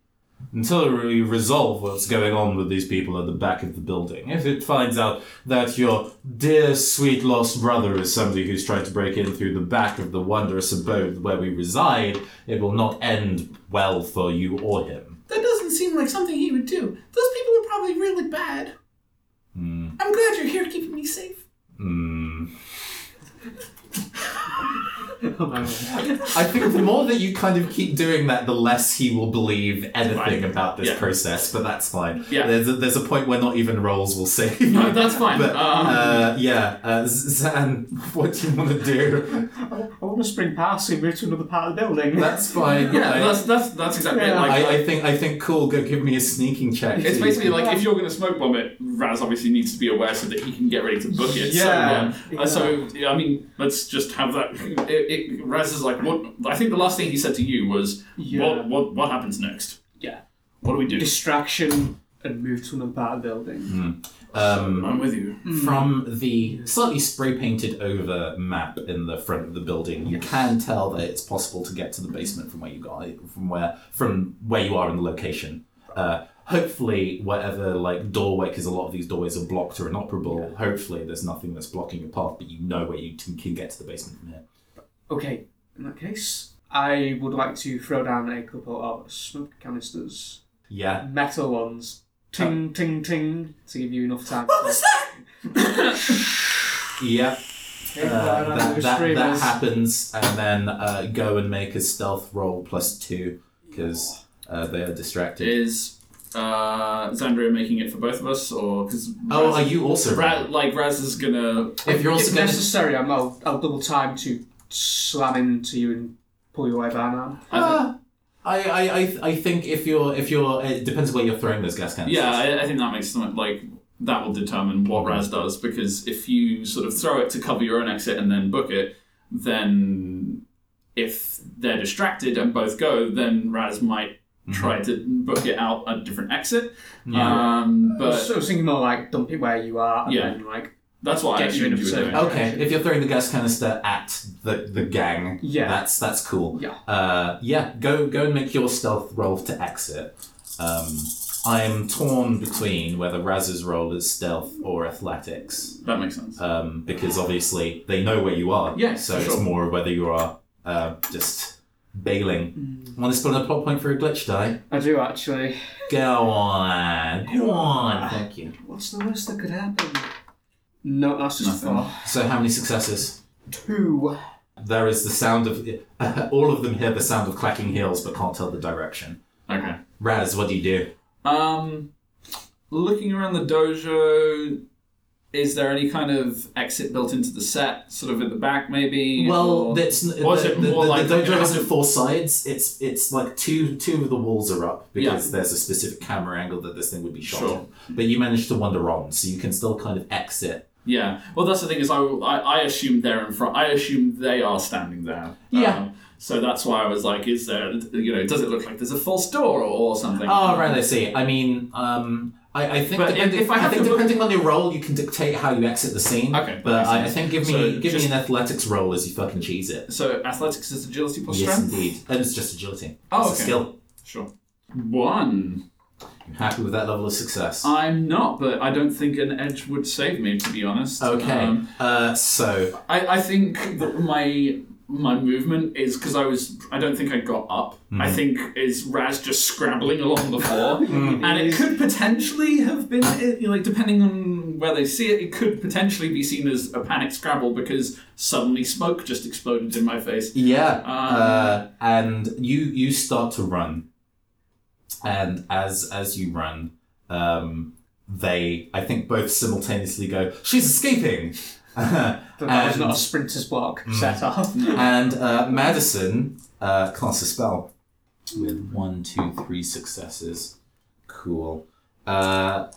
until we resolve what's going on with these people at the back of the building. If it finds out that your dear, sweet, lost brother is somebody who's trying to break in through the back of the wondrous abode where we reside, it will not end well for you or him. That doesn't seem like something he would do. Those people are probably really bad. Mm. I'm glad you're here keeping me safe. Mm. Oh my God. I think the more that you kind of keep doing that, the less he will believe anything right. about this yeah. process, but that's fine. Yeah. There's, a, there's a point where not even rolls will save you. No, that's fine. But, um. uh, yeah, uh, Zan, what do you want to do? I want to spring past and move to another part of the building. That's fine. Yeah, like, that's, that's that's exactly yeah. it. Like, I, I, think, I think, cool, go give me a sneaking check. It's basically like, if you're going to smoke bomb it, Raz obviously needs to be aware so that he can get ready to book it. Yeah. So, yeah. Yeah. so yeah, I mean, let's just have that... It, It, Raz is like, what? I think the last thing he said to you was, yeah. what, what What happens next? Yeah. What do we do? Distraction. and moved to another part of the building. Mm. Um, I'm with you. From the slightly spray painted over map in the front of the building, you can tell that it's possible to get to the basement from where you got from where from where you are in the location. Uh, hopefully, whatever like doorway, because a lot of these doorways are blocked or inoperable. Yeah. Hopefully, there's nothing that's blocking your path, but you know where you t- can get to the basement from here. Okay, in that case, I would like to throw down a couple of smoke canisters. Yeah, metal ones. Ting, ting, ting, to give you enough time. What was that? Yeah. Uh, uh, that, that, that happens, and then uh, go and make a stealth roll plus two, because uh, they are distracted. Is uh, Zandria making it for both of us, or... Cause oh, Raz, are you also... Raz, like, Raz is gonna... If, if you're also if gonna... necessary, I'm, I'll, I'll double time to slam into you and pull you away by now. Uh, I, I, I, I think if you're if you're it depends where you're throwing those gas canisters. Yeah, I, I think that makes some, like that will determine what Raz does, because if you sort of throw it to cover your own exit and then book it, then if they're distracted and both go, then Raz might try to book it out a different exit. Yeah. Um, but so I was thinking more like dump it where you are and yeah. then like. That's what I assumed you were doing. Okay, if you're throwing the gas canister at the, the gang, yeah. that's that's cool. Yeah, uh, yeah. Go go and make your stealth roll to exit. Um, I am torn between whether Raz's role is stealth or athletics. That makes sense. Um, because obviously they know where you are. Yeah, so sure. It's more whether you are uh, just bailing. Mm. Want to spend a plot point for a glitch die? I do actually. Go on, go on. Thank you. What's the worst that could happen? No, that's just four. So how many successes? Two. There is the sound of... Uh, all of them hear the sound of clacking heels, but can't tell the direction. Okay. Raz, what do you do? Um, looking around the dojo, is there any kind of exit built into the set? Sort of at the back, maybe? Well, or, it's, or the, it the, like the, the dojo has four sides. It's it's like two two of the walls are up, because yeah. there's a specific camera angle that this thing would be shot sure. in. But you managed to wander on, so you can still kind of exit. Yeah, well, that's the thing is I, I, I assumed they're in front. I assumed they are standing there. Yeah. Um, so that's why I was like, is there, you know, does it look like there's a false door or, or something? Oh, right, I see. I mean, um, I, I think, depending, if I have I think depending on your role, you can dictate how you exit the scene. Okay. But I, I think give me so give just, me an athletics role as you fucking cheese it. So athletics is agility plus yes, strength? Yes, indeed. And it's just agility. Oh, it's okay. a skill. Sure. One. I'm happy with that level of success. I'm not, but I don't think an edge would save me, to be honest. Okay. Um, uh, so I, I think that my my movement is because I was I don't think I got up. Mm. I think is Raz just scrabbling along the floor, mm. and it could potentially have been like depending on where they see it, it could potentially be seen as a panic scrabble because suddenly smoke just exploded in my face. Yeah. Um, uh, and you you start to run. And as as you run, um, they, I think, both simultaneously go, "She's escaping!" That was not a sprinter's block mm. set up. And uh, Madison uh, casts a spell with one, two, three successes. Cool. Uh,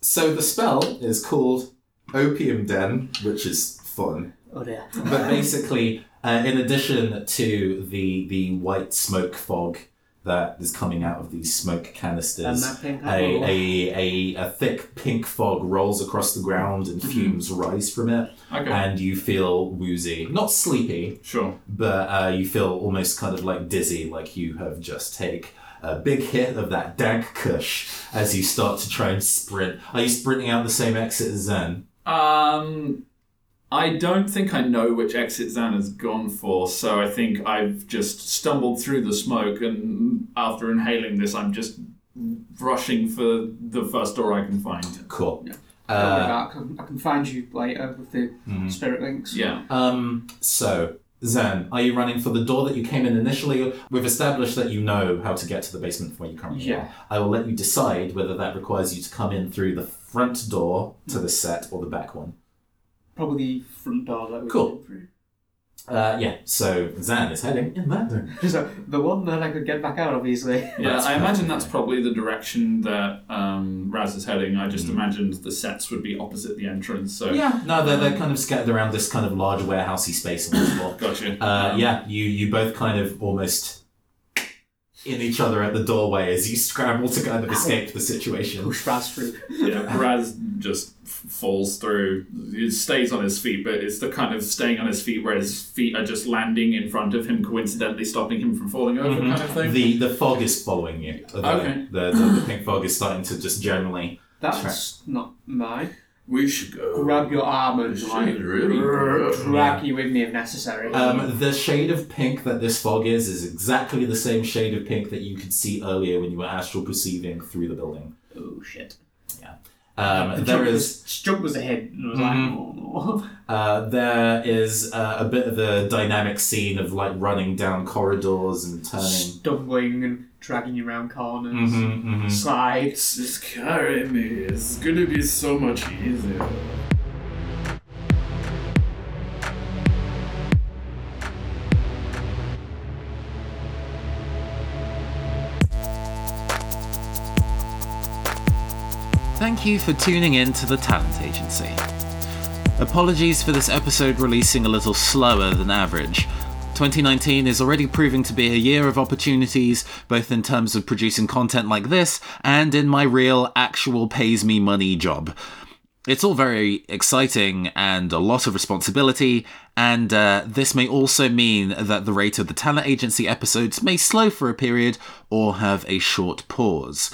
so the spell is called Opium Den, which is fun. Oh dear. But basically, uh, in addition to the the white smoke fog that is coming out of these smoke canisters. And that a, a, a, a thick pink fog rolls across the ground and fumes mm-hmm. rise from it. Okay. And you feel woozy. Not sleepy. Sure. But uh, you feel almost kind of like dizzy, like you have just take a big hit of that dank kush as you start to try and sprint. Are you sprinting out the same exit as Zen? Um... I don't think I know which exit Zan has gone for, so I think I've just stumbled through the smoke, and after inhaling this, I'm just rushing for the first door I can find. Cool. Yeah. Uh, I, can, I can find you later with the mm-hmm. spirit links. Yeah. Um. So, Zan, are you running for the door that you came in initially? We've established that you know how to get to the basement from where you currently yeah. are. I will let you decide whether that requires you to come in through the front door to the set or the back one. Probably the front door that we cool. went through. Uh, yeah, so Zan is heading in that direction. So the one that I could get back out, obviously. Yeah, I imagine that's probably the direction that um, Raz is heading. I just mm. imagined the sets would be opposite the entrance. So yeah, no, they're, they're kind of scattered around this kind of large warehousey space on the floor. Gotcha. Uh, yeah, you, you both kind of almost in each other at the doorway as you scramble to kind of escape the situation. Push Raz through. Yeah, Raz just falls through. He stays on his feet, but it's the kind of staying on his feet where his feet are just landing in front of him, coincidentally stopping him from falling over, mm-hmm. kind of thing. The the fog is following you. The, okay. The, the, the pink fog is starting to just generally... That's track. Not mine. We should go. Grab your arm and like, really drag you with me if necessary. Um, the shade of pink that this fog is is exactly the same shade of pink that you could see earlier when you were astral perceiving through the building. Oh shit! Yeah. Um, the there is jump was ahead. And I was mm-hmm. like, oh, no. uh, there is uh, a bit of a dynamic scene of like running down corridors and turning, stumbling and dragging you around corners, mm-hmm, mm-hmm. slides. Just carry me. It's gonna be so much easier. Thank you for tuning in to The Talent Agency. Apologies for this episode releasing a little slower than average. twenty nineteen is already proving to be a year of opportunities, both in terms of producing content like this and in my real, actual pays-me-money job. It's all very exciting and a lot of responsibility, and uh, this may also mean that the rate of The Talent Agency episodes may slow for a period or have a short pause.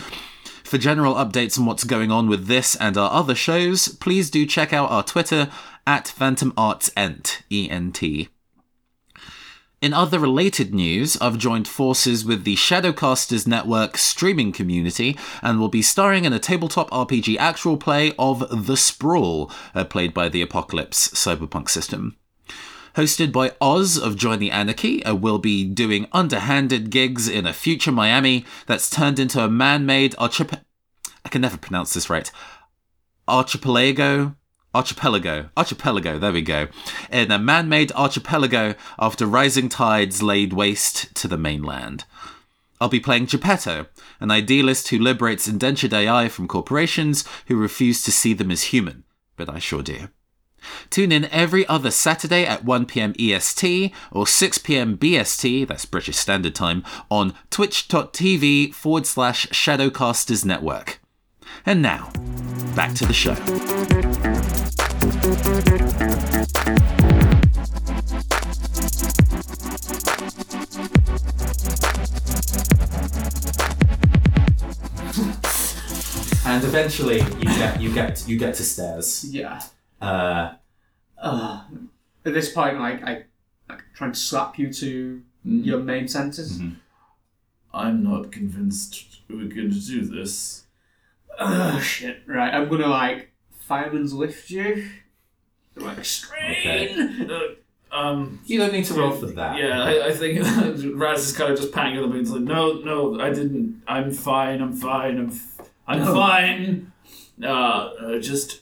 For general updates on what's going on with this and our other shows, please do check out our Twitter at Phantom Arts Ent, E N T. In other related news, I've joined forces with the Shadowcasters Network streaming community and will be starring in a tabletop R P G actual play of The Sprawl, uh, played by the Apocalypse cyberpunk system. Hosted by Oz of Join the Anarchy, we'll be doing underhanded gigs in a future Miami that's turned into a man-made archip... I can never pronounce this right. Archipelago? Archipelago. Archipelago, there we go. In a man-made archipelago after rising tides laid waste to the mainland. I'll be playing Geppetto, an idealist who liberates indentured A I from corporations who refuse to see them as human, but I sure do. Tune in every other Saturday at one p.m. E S T or six p.m. B S T, that's British Standard Time, on twitch.tv forward slash Shadowcasters Network. And now, back to the show. And eventually, you get you get you get to stairs. Yeah. Uh, uh, at this point, like I, I try and slap you to mm, your main senses. Mm-hmm. I'm not convinced we're going to do this. Oh shit! Right, I'm gonna like fireman's lift you. Like strain. Okay. Uh, um, you don't need to roll for that. Yeah, I, I think Raz is kind of just patting on the boot, like, no, no, I didn't. I'm fine. I'm fine. I'm, f- I'm no. fine. Uh, uh just.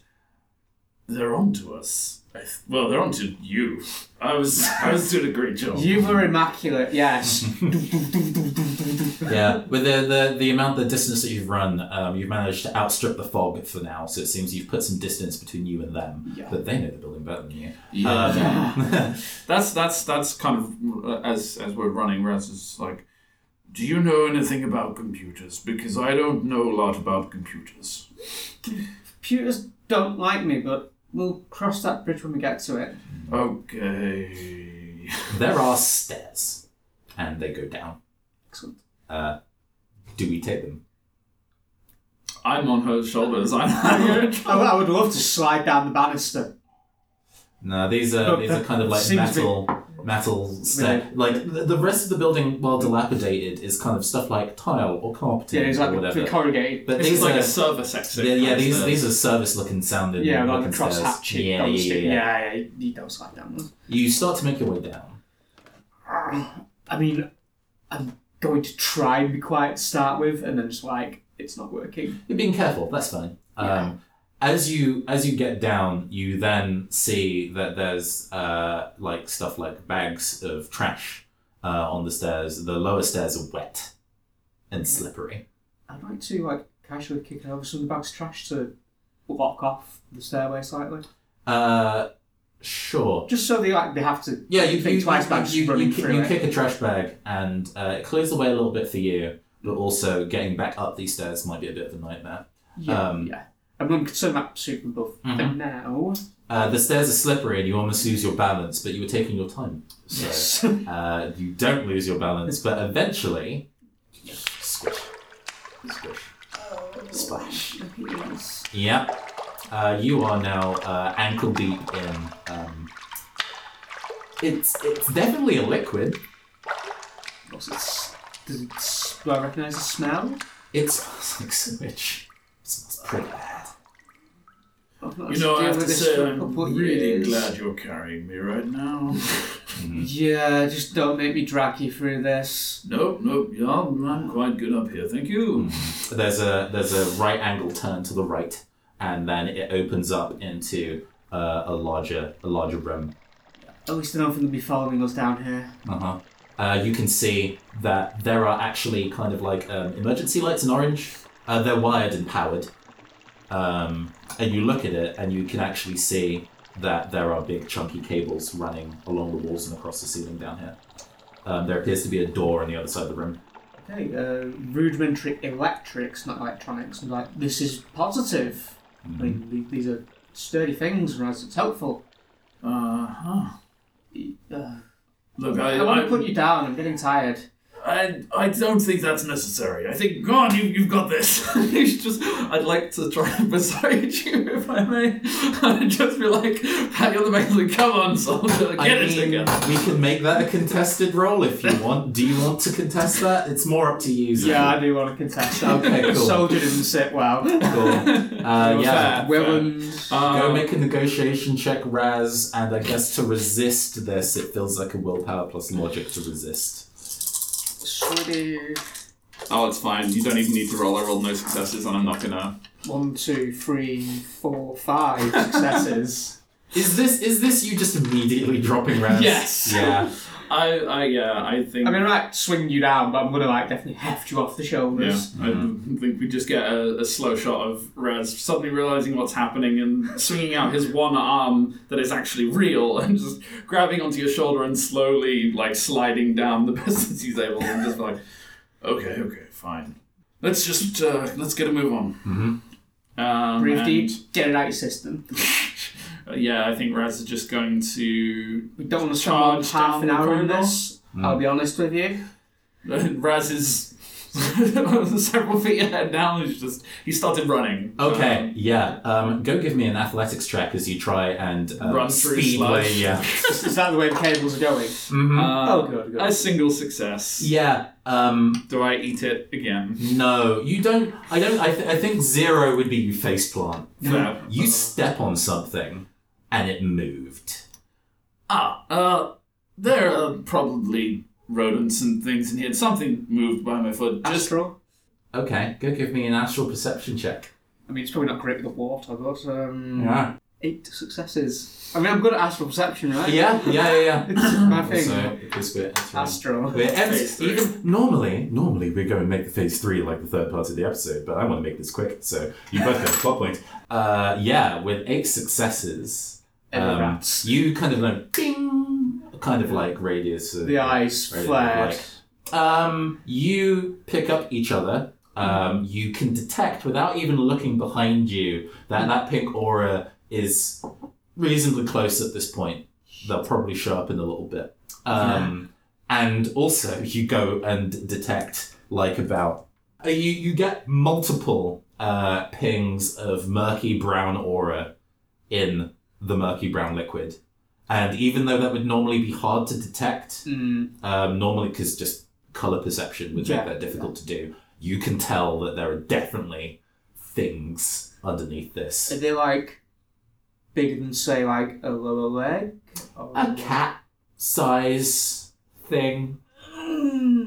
They're on to us. I th- well, they're on to you. I was I was doing a great job. You were immaculate, yes. Yeah, with the, the, the amount, the distance that you've run, um, you've managed to outstrip the fog for now, so it seems you've put some distance between you and them, yeah. But they know the building better than you. Yeah. Um, yeah. that's, that's, that's kind of, uh, as, as we're running, Raz is like, do you know anything about computers? Because I don't know a lot about computers. Computers don't like me, but... We'll cross that bridge when we get to it. Okay. There are stairs, and they go down. Excellent. Uh, do we take them? I'm on her shoulders. I'm I would love to slide down the banister. No, these are these are kind of like metal metal stairs. Like the rest of the building, while dilapidated, is kind of stuff like tile or carpeting. Yeah, it's like or corrugated. But these are like a service exit. Yeah, yeah these these are service-looking sounding. Yeah, like the cross hatching. Yeah, yeah, yeah, yeah. You don't slide down them. You start to make your way down. I mean, I'm going to try and be quiet to start with, and then just like it's not working. You're being careful. That's fine. Yeah. Um, As you as you get down, you then see that there's uh, like stuff like bags of trash uh, on the stairs. The lower stairs are wet and slippery. I'd like to like casually kick over some of the bags of trash to block off the stairway slightly. Uh, Sure. Just so they like they have to yeah, you, think you, twice about just you, running you, through you it. Kick a trash bag and uh, it clears the way a little bit for you, but also getting back up these stairs might be a bit of a nightmare. Yeah, um, yeah. And I'm concerned about super buff mm-hmm. for now. Uh, the stairs are slippery and you almost lose your balance, but you were taking your time. So yes. uh, you don't lose your balance, but eventually... Squish. Squish. Splash. Yes. Yep. Uh, you are now uh, ankle deep in... Um, it's it's definitely a liquid. Does it, does it, do I recognise the smell? It smells like sewage. It smells pretty bad. You know, I have to say, I'm really years. glad you're carrying me right now. mm-hmm. Yeah, just don't make me drag you through this. Nope, nope, yeah, I'm quite good up here, thank you. There's a there's a right angle turn to the right, and then it opens up into uh, a larger a larger room. At least they're not going to be following us down here. Uh-huh. Uh, you can see that there are actually kind of like um, emergency lights in orange. Uh, they're wired and powered. Um, and you look at it and you can actually see that there are big chunky cables running along the walls and across the ceiling down here. Um, there appears to be a door on the other side of the room. Okay, uh, rudimentary electrics, not electronics. Like, this is positive. Mm-hmm. I mean, these are sturdy things, whereas it's helpful. Uh-huh. Uh, Look, I, I, I want to I, put you down. I'm getting tired. I I don't think that's necessary. I think, God, you, you've got this. You should just, I'd like to try and persuade you, if I may. I'd just be like, pat you on the back and come on, soldier, get I it mean, together. We can make that a contested role if you want. Do you want to contest that? It's more up to you. So. Yeah, I do want to contest that. Okay, cool. Soldier didn't sit well. Cool. Uh, yeah, Willem, um, go make a negotiation check, Raz, and I guess to resist this, it feels like a willpower plus logic to resist. Oh, it's fine. You don't even need to roll. I rolled no successes, and I'm not gonna. One, two, three, four, five successes. Is this is this you just immediately dropping rounds? Yes. Yeah. I, I yeah. I think. I mean, I might swing you down, but I'm gonna like definitely heft you off the shoulders. Yeah. Mm-hmm. I think we just get a, a slow shot of Raz suddenly realizing what's happening and swinging out his one arm that is actually real and just grabbing onto your shoulder and slowly like sliding down the best that he's able and just like, okay, okay, fine. Let's just uh, let's get a move on. Mm-hmm. Um, Breathe and... deep. Get it out your system. Uh, yeah, I think Raz is just going to we don't want to charge half an hour in this. Mm. I'll be honest with you. Raz is several feet ahead now. He's just he started running. Okay, um, yeah. Um, go give me an athletics check as you try and um, run through speedway. Yeah, is that the way the cables are going? Mm-hmm. Uh, oh good, good. A single success. Yeah. Um, Do I eat it again? No, you don't. I don't. I, th- I think zero would be you faceplant. No, you step on something. And it moved. Ah, uh, there are probably rodents and things in here. Something moved by my foot. Just... Astral? Okay, go give me an astral perception check. I mean, it's probably not great with the water, but, um... Yeah. Eight successes. I mean, I'm good at astral perception, right? Yeah, yeah, yeah, yeah. It's my thing. So, because we're entering... Astral. We're entering... Normally, normally we go and make the phase three like the third part of the episode, but I want to make this quick, so you both have a plot point. Uh, yeah, with eight successes... Um, you kind of like ding, kind of like radius. Of, the eyes flared. Like, um, you pick up each other. Um, you can detect without even looking behind you that that pink aura is reasonably close at this point. They'll probably show up in a little bit. Um, yeah. And also you go and detect like about uh, you you get multiple uh, pings of murky brown aura in. The murky brown liquid. And even though that would normally be hard to detect, mm. um, normally because just colour perception would yeah. make that difficult yeah. to do, you can tell that there are definitely things underneath this. Are they, like, bigger than, say, like, a lower leg? Or... A cat-size thing. Mm.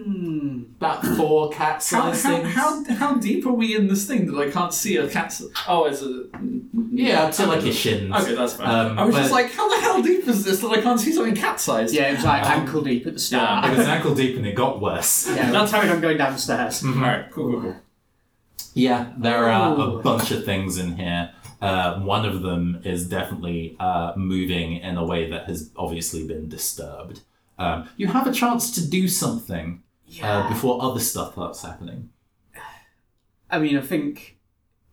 About four cat-size how, things. How, how, how deep are we in this thing that I can't see a cat... Oh, it's a... Yeah, to like your shins. Okay, that's fine. Um, I was but, just like, how the hell deep is this that I can't see something cat-sized? Yeah, it was like um, ankle deep at the start. Yeah, it was ankle deep and it got worse. Yeah, that's how I'm going downstairs. Mm-hmm. All right, cool, cool, cool. Yeah, there are Ooh. a bunch of things in here. Uh, one of them is definitely uh, moving in a way that has obviously been disturbed. Um, you have a chance to do something yeah. uh, before other stuff starts happening. I mean, I think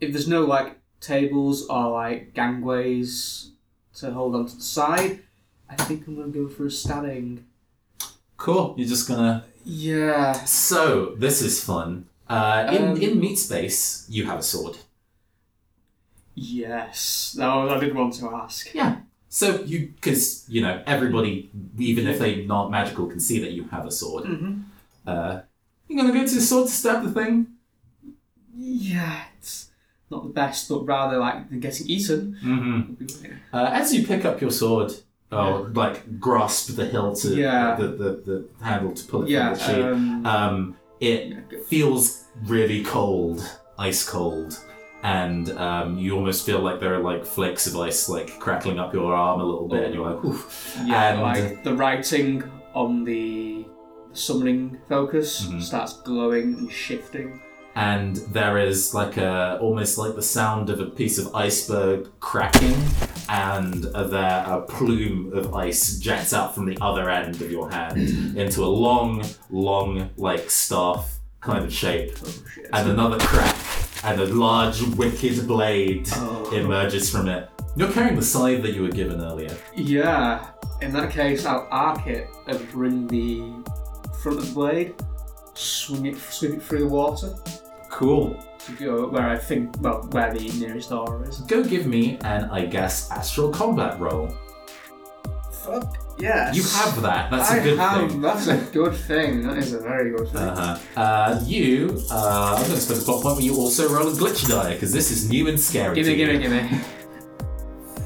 if there's no like tables or like gangways to hold on to the side, I think I'm going to go for a stabbing. Cool. You're just going to... Yeah. So, this is fun. Uh, in, um, in Meat Space, you have a sword. Yes. No, I didn't want to ask. Yeah. So, you, because, you know, everybody, even if they're not magical, can see that you have a sword. Mm-hmm. Uh, you're going to go to the sword to stab the thing? Yeah, it's not the best, but rather like than getting eaten. Mm-hmm. Uh, as you pick up your sword, or yeah. like grasp the hilt to yeah. the, the, the handle to pull it yeah, from the sheath, um, um, it feels really cold, ice cold, and um, you almost feel like there are like flakes of ice like crackling up your arm a little bit, and you're like, oof. Yeah, and like the writing on the summoning focus mm-hmm. starts glowing and shifting. And there is like a, almost like the sound of a piece of iceberg cracking, and there a plume of ice jets out from the other end of your hand into a long, long, like staff kind of shape. Oh, shit. And another crack, and a large wicked blade oh. emerges from it. You're carrying the scythe that you were given earlier. Yeah, in that case, I'll arc it and bring the front of the blade, swing it, swing it through the water. Cool. To go where I think, well, where the nearest aura is. Go give me an, I guess, astral combat roll. Fuck yes. You have that. That's I a good have, thing. That's a good thing. That is a very good thing. Uh-huh. Uh, you, uh, I'm going to spend a plot point where you also roll a glitch die, because this is new and scary. Gimme, gimme, gimme.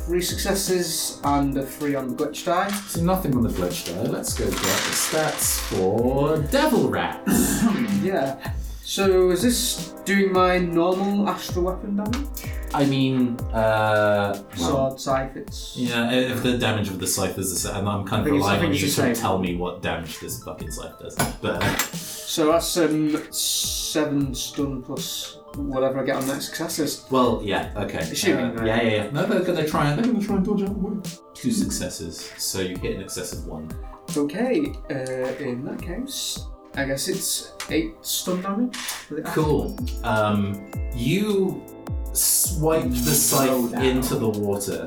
Three successes and a three on the glitch die. So nothing on the glitch die. Let's go get the stats for Devil Rats. Yeah. So is this doing my normal astral weapon damage? I mean, uh... Sword, scythe, it's... Yeah, if the damage of the scythe is the same, and I'm kind of relying on you to tell me what damage this fucking scythe does. But... So that's um, seven stun plus whatever I get on next successes. Well, yeah, okay. Assuming, uh, yeah, yeah, yeah. No, they're gonna try and they're gonna try and dodge out of the way. Two successes, so you hit an excess of one. Okay, uh, in that case, I guess it's eight stun damage. Cool. Um, you swipe the scythe into the water,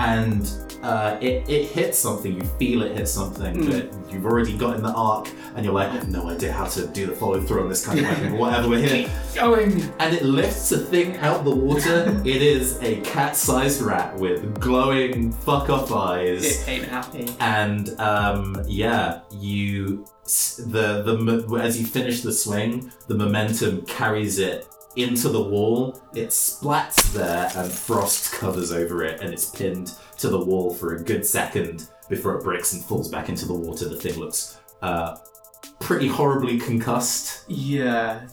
and uh, it, it hits something. You feel it hit something, mm. but you've already got in the arc, and you're like, I have no idea how to do the follow through on this kind of weapon, whatever we're here. Going. And it lifts a thing out the water. It is a cat-sized rat with glowing fuck-off eyes. It ain't happy. And um, yeah, you the the as you finish the swing, the momentum carries it into the wall, it splats there, and frost covers over it, and it's pinned to the wall for a good second before it breaks and falls back into the water. The thing looks uh, pretty horribly concussed. Yeah.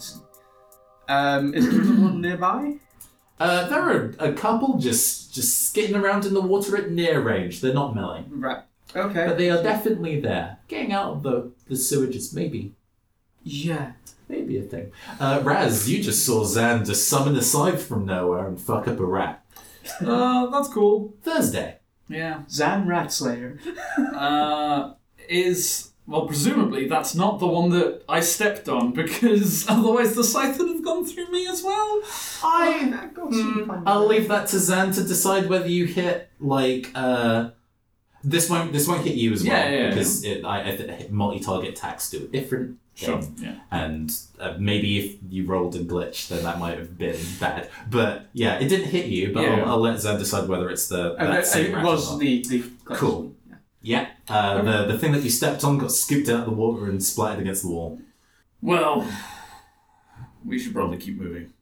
Um, is there another one nearby? Uh, there are a couple just, just skidding around in the water at near range. They're not melee. Right. Okay. But they are definitely there. Getting out of the, the sewage is maybe... Yeah. Maybe a thing. Uh, Raz, you just saw Zan just summon a scythe from nowhere and fuck up a rat. Uh, that's cool. Thursday. Yeah. Zan Rat Slayer. uh, is, well, presumably that's not the one that I stepped on, because otherwise the scythe would have gone through me as well. I, oh, mm, I'll leave that to Zan to decide whether you hit, like, uh... This won't, this won't hit you as well, yeah, yeah, because yeah. It, I, I think multi-target attacks do a different thing. Sure, yeah. And uh, maybe if you rolled a glitch, then that might have been bad. But yeah, it didn't hit you, but yeah, I'll, yeah. I'll let Zen decide whether it's the... That I, same I, it was the, the... Cool. Yeah, yeah. Uh, okay. the, the thing that you stepped on got scooped out of the water and splattered against the wall. Well, we should probably keep moving.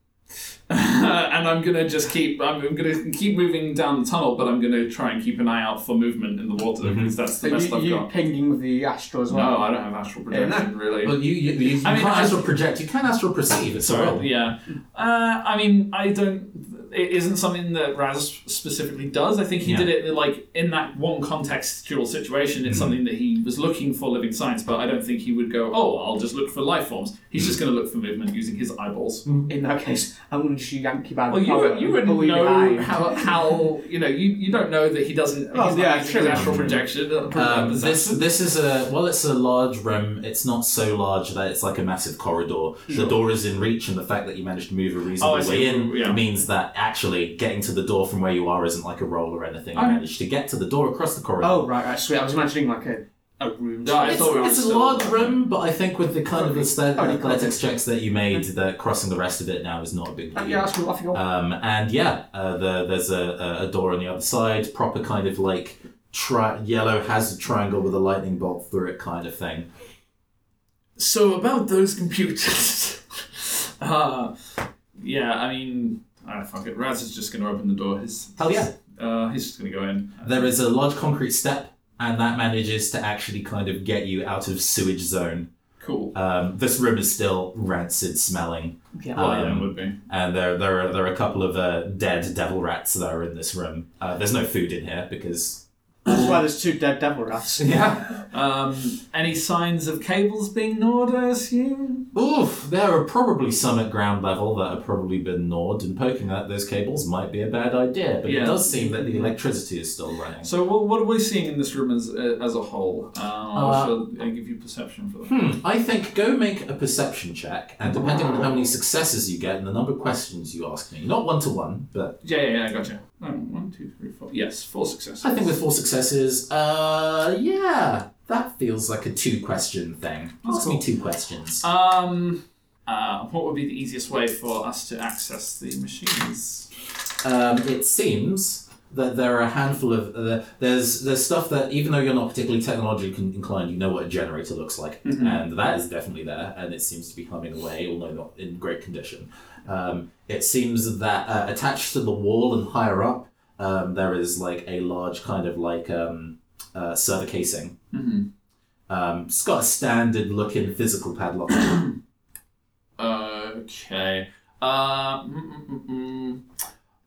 Uh, and I'm gonna just keep. I'm, I'm gonna keep moving down the tunnel, but I'm gonna try and keep an eye out for movement in the water mm-hmm. because that's the so best you, I've you got. You pinging with the astral as well? No, I don't have astral projection yeah. really. Well, you you, you, you I mean, can't astral project. You can astral perceive. It's a roll. Yeah. Uh, I mean, I don't. it isn't something that Raz specifically does. I think he yeah. did it like in that one contextual situation. It's mm-hmm. something that he was looking for living science, but I don't think he would go, oh, I'll just look for life forms. He's mm-hmm. just going to look for movement using his eyeballs. In that case, I'm going to just yank you by the collar. Well, you, you wouldn't know how, how, you know, you, you don't know that he doesn't, well, he's yeah, like true. Natural projection. Um, this, this is a, well, it's a large room. It's not so large that it's like a massive corridor. Sure. The door is in reach, and the fact that you managed to move a reasonable oh, way in yeah. means that actually getting to the door from where you are isn't like a roll or anything. I oh. managed to get to the door across the corridor. Oh, right, right, sweet. I was imagining like a, a room. No, I it's thought we it's a large room, but I think with the kind Probably. of aesthetic oh, athletics checks that you made, that crossing the rest of it now is not a big deal. Yeah, that's what I think. Um, and yeah, uh, the, there's a, a door on the other side, proper kind of like tri- yellow hazard triangle with a lightning bolt through it kind of thing. So about those computers... uh, yeah, I mean... Ah, fuck it. Raz is just going to open the door. His, Hell yeah. Uh, he's just going to go in. There is a large concrete step, and that manages to actually kind of get you out of sewage zone. Cool. Um, this room is still rancid smelling. Yeah, um, well, yeah it would be. And there, there are there are a couple of uh, dead devil rats that are in this room. Uh, there's no food in here because. That's why there's two dead devil rats. Yeah. Um, any signs of cables being gnawed, I assume? Oof, there are probably some at ground level that have probably been gnawed, and poking at those cables might be a bad idea, but yeah. it does seem that the electricity is still running. So what, what are we seeing in this room as as a whole? Uh, uh, shall I give you perception for that? Hmm, I think go make a perception check, and depending on how many successes you get and the number of questions you ask me, not one-to-one, but... Yeah, yeah, yeah, gotcha. Oh, one, two, three, four. Yes, four successes. I think with four successes, uh, yeah, that feels like a two-question thing. Ask cool. me two questions. Um, uh, what would be the easiest way for us to access the machines? Um, it seems that there are a handful of uh, there's there's stuff that even though you're not particularly technologically inclined, you know what a generator looks like, mm-hmm. and that is definitely there, and it seems to be humming away, although not in great condition. Um, it seems that uh, attached to the wall and higher up, um, there is like a large kind of like um, uh, server casing. Mm-hmm. Um, it's got a standard looking physical padlock. Okay. Uh,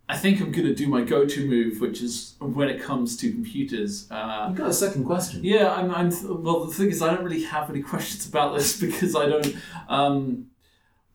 I think I'm going to do my go-to move, which is when it comes to computers. Uh, You've got a second question. Yeah, I'm, I'm. Well, the thing is, I don't really have any questions about this because I don't... Um,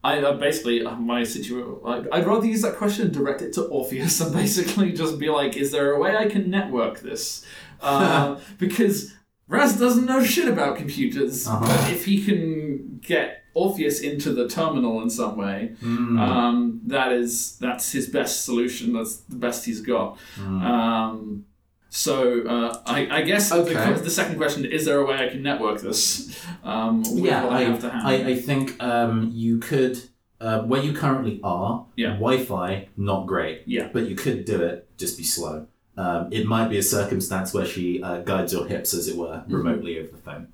I uh, basically, uh, my situation. I'd rather use that question and direct it to Orpheus and basically just be like, is there a way I can network this? Uh, because Raz doesn't know shit about computers, uh-huh. but if he can get Orpheus into the terminal in some way, mm. um, that is, that's his best solution. That's the best he's got. Mm. Um, so uh, I, I guess okay. the, the second question, is there a way I can network this? Um, yeah, I, I, have to have? I, I think um, you could, uh, where you currently are, yeah. Wi-Fi, not great, yeah. but you could do it, just be slow. Um, it might be a circumstance where she uh, guides your hips, as it were, mm-hmm. remotely over the phone.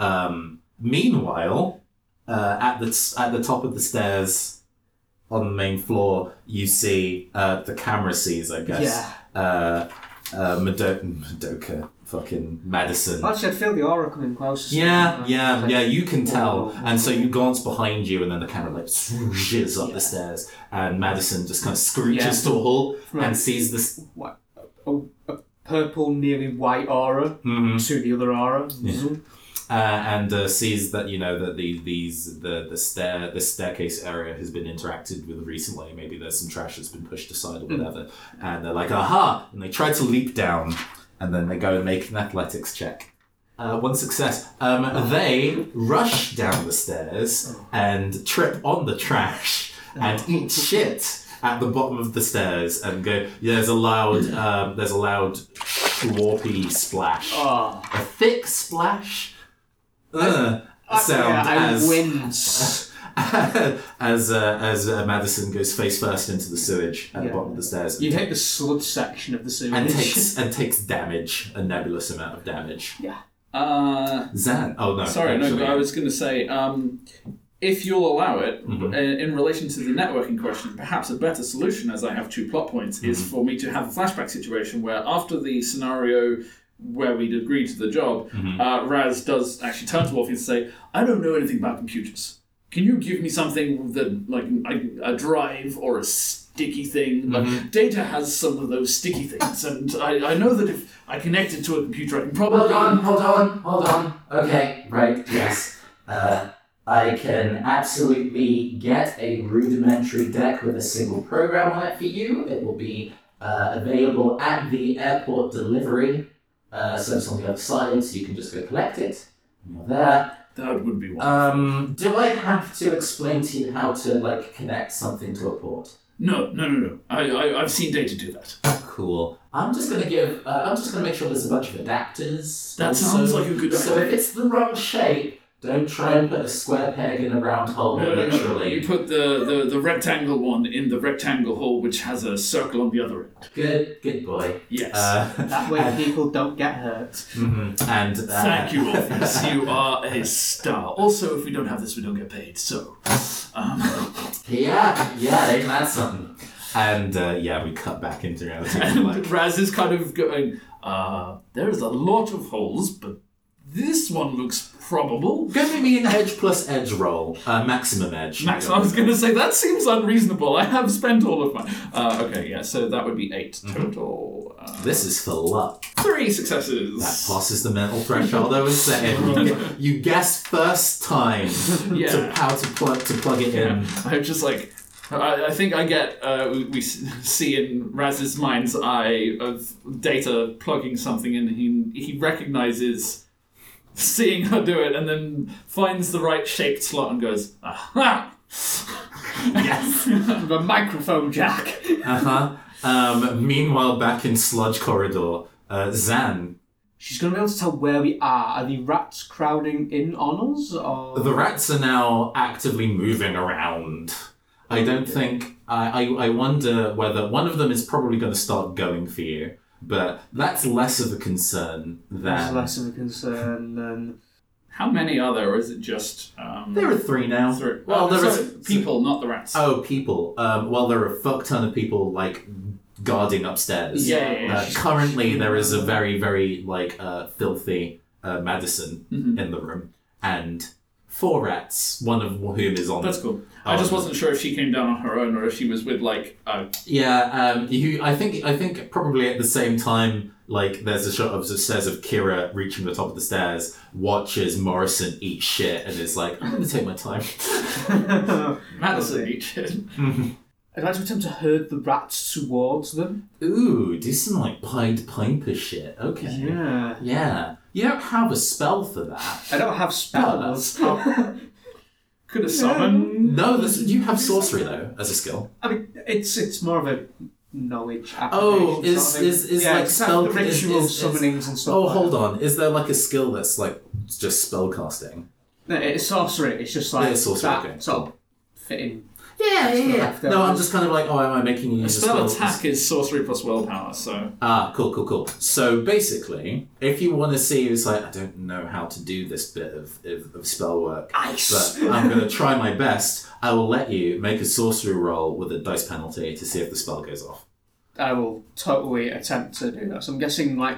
Um, meanwhile, uh, at the at the top of the stairs on the main floor, you see, uh, the camera sees, I guess, yeah. uh, Uh, Mado- Madoka, fucking Madison. Actually, I feel the aura coming close. Yeah, yeah, yeah, you can tell. And so you glance behind you, and then the camera like swooshes up yeah. the stairs, and Madison just kind of screeches yeah. to a halt right. and sees this what? A, a purple, nearly white aura mm-hmm. to the other aura. Yeah. Uh, and uh, sees that, you know, that the these the the stair the staircase area has been interacted with recently. Maybe there's some trash that's been pushed aside or whatever. Mm. And they're like, aha! And they try to leap down, and then they go and make an athletics check. Uh, one success. Um, they rush down the stairs and trip on the trash and eat shit at the bottom of the stairs and go. Yeah, there's a loud um, there's a loud warpy splash, oh. a thick splash. Uh, I, sound yeah, I as wince. as uh, as uh, Madison goes face first into the sewage at yeah. the bottom of the stairs. You hit the sludge section of the sewage and takes and takes damage, a nebulous amount of damage. Yeah. Uh, Zan. Oh no. Sorry, actually. no. But I was going to say, um, if you'll allow it, mm-hmm. in, in relation to the networking question, perhaps a better solution, as I have two plot points, mm-hmm. is for me to have a flashback situation where after the scenario. Where we'd agreed to the job, mm-hmm. uh, Raz does actually turn to Orpheus and say, I don't know anything about computers. Can you give me something that, like, a, a drive or a sticky thing. Mm-hmm. Data has some of those sticky things, and I, I know that if I connect it to a computer, I can probably... Hold on, hold on, hold on. Okay, right, yes. Uh, I can absolutely get a rudimentary deck with a single program on it for you. It will be uh, available at the airport delivery, uh, so it's on the other side, so you can just go collect it. You're there. That would be wonderful. Um, do I have to explain to you how to, like, connect something to a port? No, no, no, no. I, I, I've seen Data do that. Oh, cool. I'm just going to give... Uh, I'm just going to make sure there's a bunch of adapters. That also sounds like a good... So if it's the wrong shape, don't try and put a square peg in a round hole, no, no, literally. No, no. You put the, the, the rectangle one in the rectangle hole, which has a circle on the other end. Good, good boy. Yes. Uh, that way people don't get hurt. Mm-hmm. And uh, thank you, Orpheus. You are a star. Also, if we don't have this, we don't get paid, so... Um, yeah, yeah, they had something. And uh, yeah, we cut back into reality. And like... Raz is kind of going, uh, there's a lot of holes, but this one looks probable. Go make me an edge plus edge roll. Uh, maximum edge. Max- I was going to say, that seems unreasonable. I have spent all of my... Uh, okay, yeah, so that would be eight total. Mm-hmm. Uh, this is for luck. Three successes. That passes the mental threshold I was saying. You, you guessed first time yeah. to how to plug, to plug it in. Yeah. I'm just like... I, I think I get, uh, we, we see in Raz's mind's eye of Data plugging something in, and he, he recognises... seeing her do it, and then finds the right shaped slot and goes, aha! Yes! The microphone jack! Uh-huh. Um, meanwhile, back in Sludge Corridor, uh, Zan... She's going to be able to tell where we are. Are the rats crowding in on us, or...? The rats are now actively moving around. I don't think... I, I, I wonder whether... One of them is probably going to start going for you. But that's less of a concern than... That's less of a concern than... How many are there, or is it just... Um, there are three now. Three. Well, well, there are... People, not the rats. Oh, people. Um, well, there are a fuck ton of people, like, guarding upstairs. Yeah, yeah, yeah. Uh, currently, there is a very, very, like, uh, filthy uh, Madison mm-hmm. in the room. And... Four rats, one of whom is on... That's cool. I just wasn't sure if she came down on her own or if she was with, like... Uh... Yeah, um, you, I think I think probably at the same time, like, there's a shot of the stairs of Kira reaching the top of the stairs, watches Morrison eat shit, and is like, I'm going to take my time. Madison eat shit. Mm-hmm. I'd like to attempt to herd the rats towards them. Ooh, do some, like, Pied Piper shit. Okay. Yeah. Yeah. You don't have a spell for that. I don't have spells. Oh, could have summoned. No, no you have sorcery though as a skill. I mean, it's it's more of a knowledge. Oh, is sort of is is yeah, like spell like ritual summonings and stuff. Oh, like hold that. on, is there like a skill that's like just spell casting? No, it's sorcery. It's just like it's sorcery, that okay. sort of fitting. Yeah, yeah, yeah. No, I'm just kind of like, oh, am I making you use a spell? A spell attack is sorcery plus willpower, so... Ah, cool, cool, cool. So, basically, if you want to see, it's like, I don't know how to do this bit of, of, of spell work. Ice! But I'm going to try my best. I will let you make a sorcery roll with a dice penalty to see if the spell goes off. I will totally attempt to do that. So I'm guessing, like,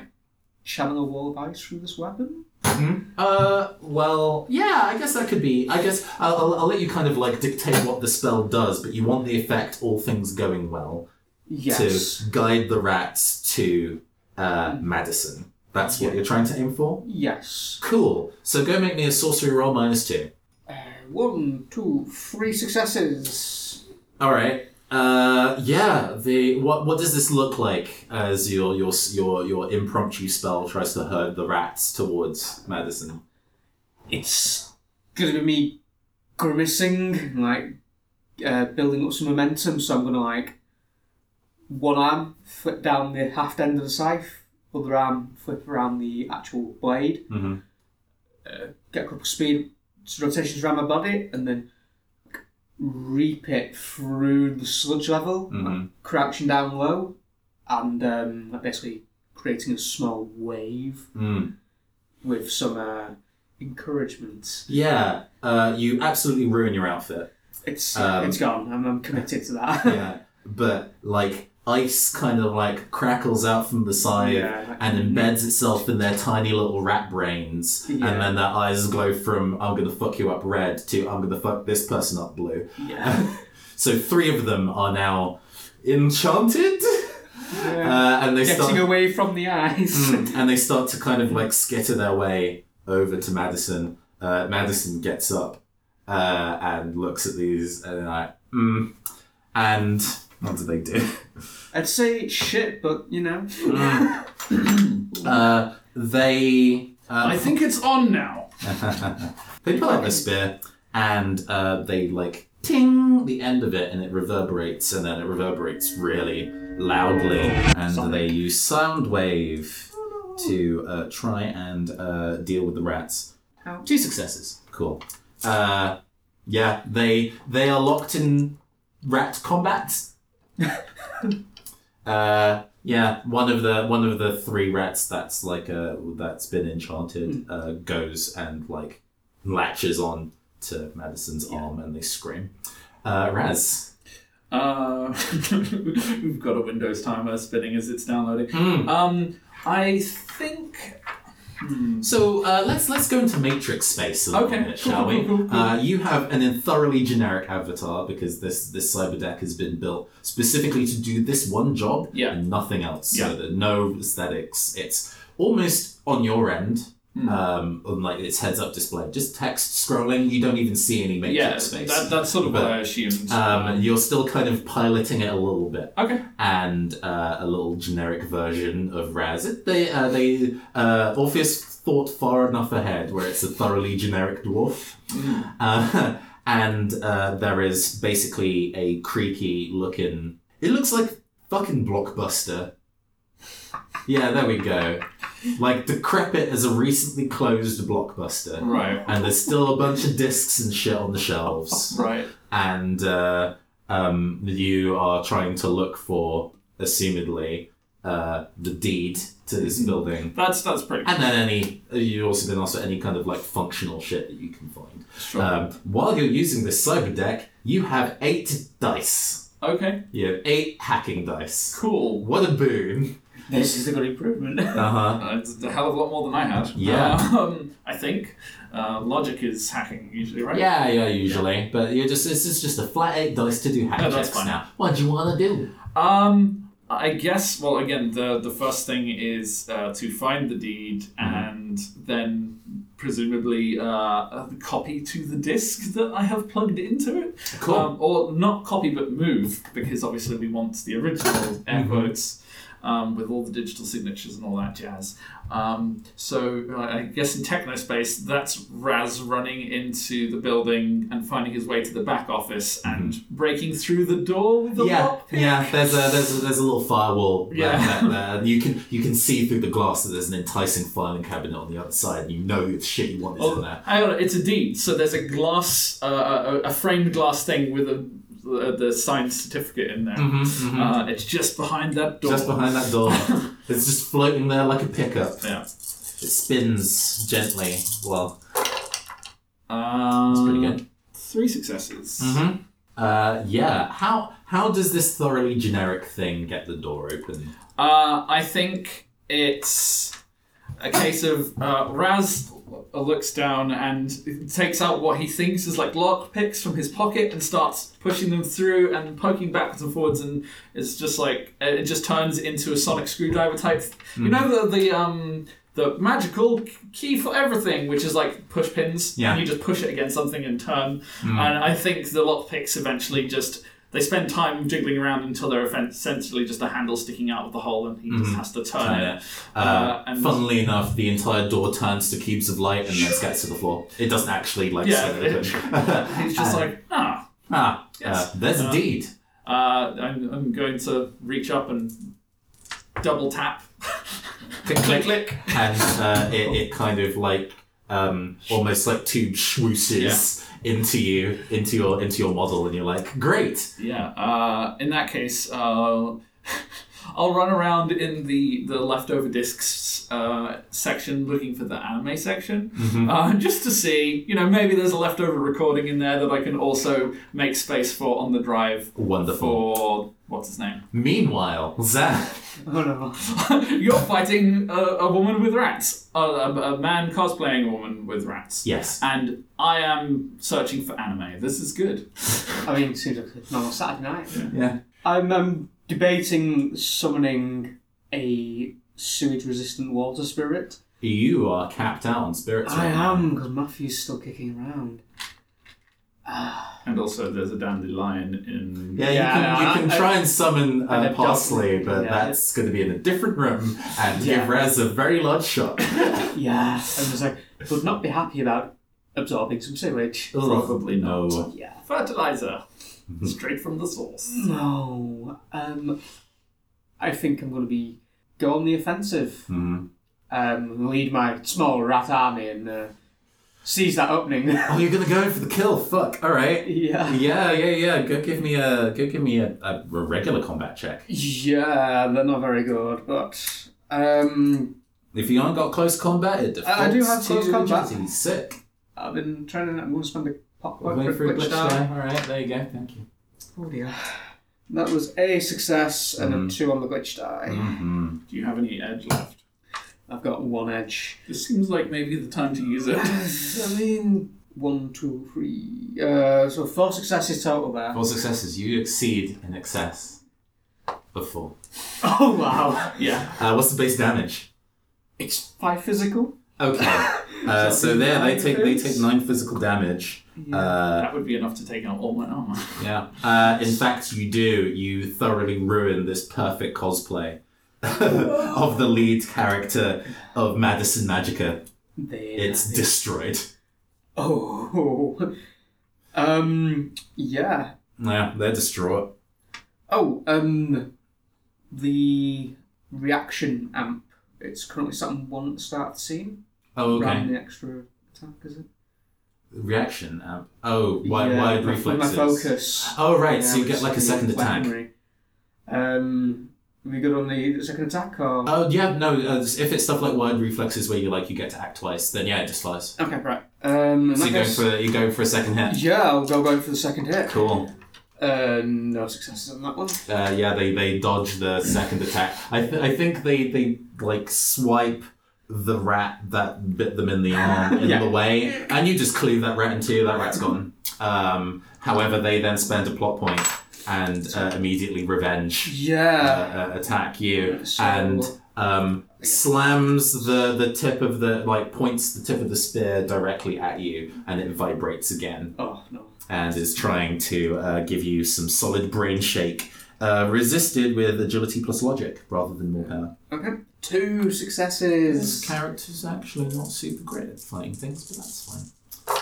channel a wall of ice through this weapon? Mm-hmm. Uh, well, yeah, I guess that could be, I guess, I'll, I'll, I'll let you kind of, like, dictate what the spell does, but you want the effect, all things going well, yes. to guide the rats to, uh, Madison. That's what yeah. you're trying to aim for? Yes. Cool. So go make me a sorcery roll minus two. Uh, one, two, three successes. Alright. Uh, yeah, the, what, what does this look like as your, your, your, your impromptu spell tries to herd the rats towards Madison? It's gonna be me grimacing, like, uh, building up some momentum, so I'm gonna, like, one arm flip down the half end of the scythe, other arm flip around the actual blade, mm-hmm. uh, get a couple of speed rotations around my body, and then reap it through the sludge level, mm-hmm. crouching down low, and um, basically creating a small wave mm. with some uh, encouragement. Yeah, uh, you absolutely ruin your outfit. It's um, it's gone. I'm, I'm committed to that. Yeah, but like ice kind of like crackles out from the side yeah, like, and embeds itself in their tiny little rat brains yeah. and then their eyes glow from I'm gonna fuck you up red to I'm gonna fuck this person up blue. Yeah. So three of them are now enchanted. Yeah. Uh, and they Getting start, away from the eyes. Mm, and they start to kind of like skitter their way over to Madison. Uh, Madison gets up uh, and looks at these and they're like, mm. And what do they do? I'd say shit, but you know. Mm. uh, they... Uh, I think it's on now. They pull out the spear and uh, they like ting the end of it and it reverberates and then it reverberates really loudly and Something. They use sound wave to uh, try and uh, deal with the rats. How? Two successes. Cool. Uh, yeah, they they are locked in rat combat. uh, yeah, one of the one of the three rats that's like a that's been enchanted uh, goes and like latches on to Madison's yeah. arm and they scream. Uh, Raz. Uh, we've got a Windows timer spinning as it's downloading. Mm. Um, I think. Hmm. So uh, let's let's go into Matrix space a little okay. bit, shall we? Uh, you have an entirely generic avatar because this this cyber deck has been built specifically to do this one job yeah. and nothing else. Yeah. So that no aesthetics. It's almost on your end. Mm. Um, on like its heads-up display, just text scrolling. You don't even see any Matrix yeah, space. Yeah, that, that's sort of but, what I assumed. Um, you're still kind of piloting it a little bit. Okay. And uh, a little generic version of Raz. They, uh, they, uh, Orpheus thought far enough ahead, where it's a thoroughly generic dwarf, mm. uh, and uh, there is basically a creaky-looking. It looks like fucking Blockbuster. Yeah, there we go. Like, decrepit as a recently closed Blockbuster. Right. And there's still a bunch of discs and shit on the shelves. Right. And uh, um, you are trying to look for, assumedly, uh, the deed to this building. That's that's pretty cool. And then any, you've also been asked for any kind of, like, functional shit that you can find. Sure. Um, while you're using this cyber deck, you have eight dice. Okay. You have eight hacking dice. Cool. What a boon. This is a good improvement. Uh-huh. It's a hell of a lot more than I had. Yeah. Um, I think. Uh, logic is hacking usually, right? Yeah, yeah, usually. Yeah. But you're just this is just a flat eight dice to do hack no, checks that's fine. Now. What do you want to do? Um, I guess, well, again, the, the first thing is uh, to find the deed mm-hmm. and then presumably uh, copy to the disk that I have plugged into it. Cool. Um, or not copy, but move, because obviously we want the original air quotes. Um, with all the digital signatures and all that jazz. Um, so uh, I guess in Technospace, that's Raz running into the building and finding his way to the back office and mm-hmm. breaking through the door with the yeah, lockpick. Yeah, there's a there's a, there's a little firewall yeah. back there, and you can you can see through the glass that there's an enticing filing cabinet on the other side. And you know the shit you want is oh, in there. Hang on, it's a deed. So there's a glass, uh, a, a framed glass thing with a. the signed certificate in there. Mm-hmm, mm-hmm. Uh, it's just behind that door. Just behind that door. It's just floating there like a pickup. Yeah. It spins gently. Well, um, that's pretty good. Three successes. Mm-hmm. Uh, yeah. How how does this thoroughly generic thing get the door open? Uh, I think it's a case of uh, Raz... looks down and takes out what he thinks is like lock picks from his pocket and starts pushing them through and poking backwards and forwards, and it's just like it just turns into a sonic screwdriver type mm-hmm. you know the, the um the magical key for everything, which is like push pins yeah. and you just push it against something and turn mm-hmm. and I think the lock picks eventually just they spend time jiggling around until they're essentially just a handle sticking out of the hole, and he mm-hmm. just has to turn Kinda. it. Uh, uh, and funnily enough, the entire door turns to cubes of light and then gets to the floor. It doesn't actually like. Yeah, it, he's just uh, like ah ah. Yes. Uh, there's a uh, deed. Uh, I'm I'm going to reach up and double tap. click click click. And uh, it it kind of like um almost like two swooshes. Yeah. into you, into your into your model, and you're like, great! Yeah, uh, in that case, uh, I'll run around in the, the leftover discs uh, section looking for the anime section, mm-hmm. uh, just to see, you know, maybe there's a leftover recording in there that I can also make space for on the drive. Wonderful. For, what's his name? Meanwhile, Zan. Oh no. You're fighting a, a woman with rats. A, a, a man cosplaying a woman with rats. Yes. And I am searching for anime. This is good. I mean, it seems like a normal Saturday night. Yeah. yeah. I'm um, debating summoning a sewage-resistant water spirit. You are capped out on spirits. I right am, because Matthew's still kicking around. And also, there's a dandelion in. Yeah, you yeah, can, you I, can I, try I, and summon uh, parsley, but yeah, that's going to be in a different room and yeah. give Rez a very large shot. yeah, I was like, would not be happy about absorbing some sewage. Probably not. No. Yeah. Fertilizer, straight from the source. No, um, I think I'm going to be go on the offensive. Mm. Um, lead my small rat army and. Uh, Seize that opening. Oh, you're gonna go for the kill? Fuck. All right. Yeah. Yeah, yeah, yeah. Go give me a go. Give me a, a regular combat check. Yeah, they're not very good, but um. If you aren't got close combat, it defaults. I do have close combat. Sick. I've been training. I'm gonna spend a pop for a glitch die. All right, there you go. Thank you. Oh dear. That was a success and mm. a two on the glitch die. Mm-hmm. Do you have any edge left? I've got one edge. This seems like maybe the time to use it. I mean, one, two, three. Uh, so four successes total there. Four successes. You exceed in excess of four. Oh, wow. yeah. Uh, what's the base damage? It's five physical. Okay. Uh, so there, they take they take nine physical damage. Yeah. Uh, that would be enough to take out all my armor. yeah. Uh, in fact, you do. You thoroughly ruin this perfect cosplay. of the lead character of Madison Magica. There, it's there. Destroyed. Oh. Um, yeah. Yeah, they're distraught. Oh, um, the reaction amp. It's currently set on one at the start of the scene. Oh, okay. Rather than the extra attack, is it? Reaction amp. Oh, wide, yeah, wide reflexes. My focus. Oh, right, yeah, so you get like a second attack. Weaponry. Um... Are we good on the second attack? Or? Oh, yeah, no. Uh, if it's stuff like wide reflexes where you like you get to act twice, then yeah, it just flies. Okay, right. Um, so you're going, for, you're going for a second hit? Yeah, I'll go going for the second hit. Cool. Uh, no successes on that one. Uh, yeah, they, they dodge the second attack. I th- I think they, they like swipe the rat that bit them in the arm in yeah. the way, and you just cleave that rat in two, that rat's gone. Um, however, they then spend a plot point. And uh, immediately revenge yeah. uh, uh, attack you so, and um, slams the, the tip of the like points the tip of the spear directly at you and it vibrates again. Oh no! And is trying to uh, give you some solid brain shake. Uh, resisted with agility plus logic rather than more power. Okay, two successes. This character's actually not super great at fighting things, but that's fine.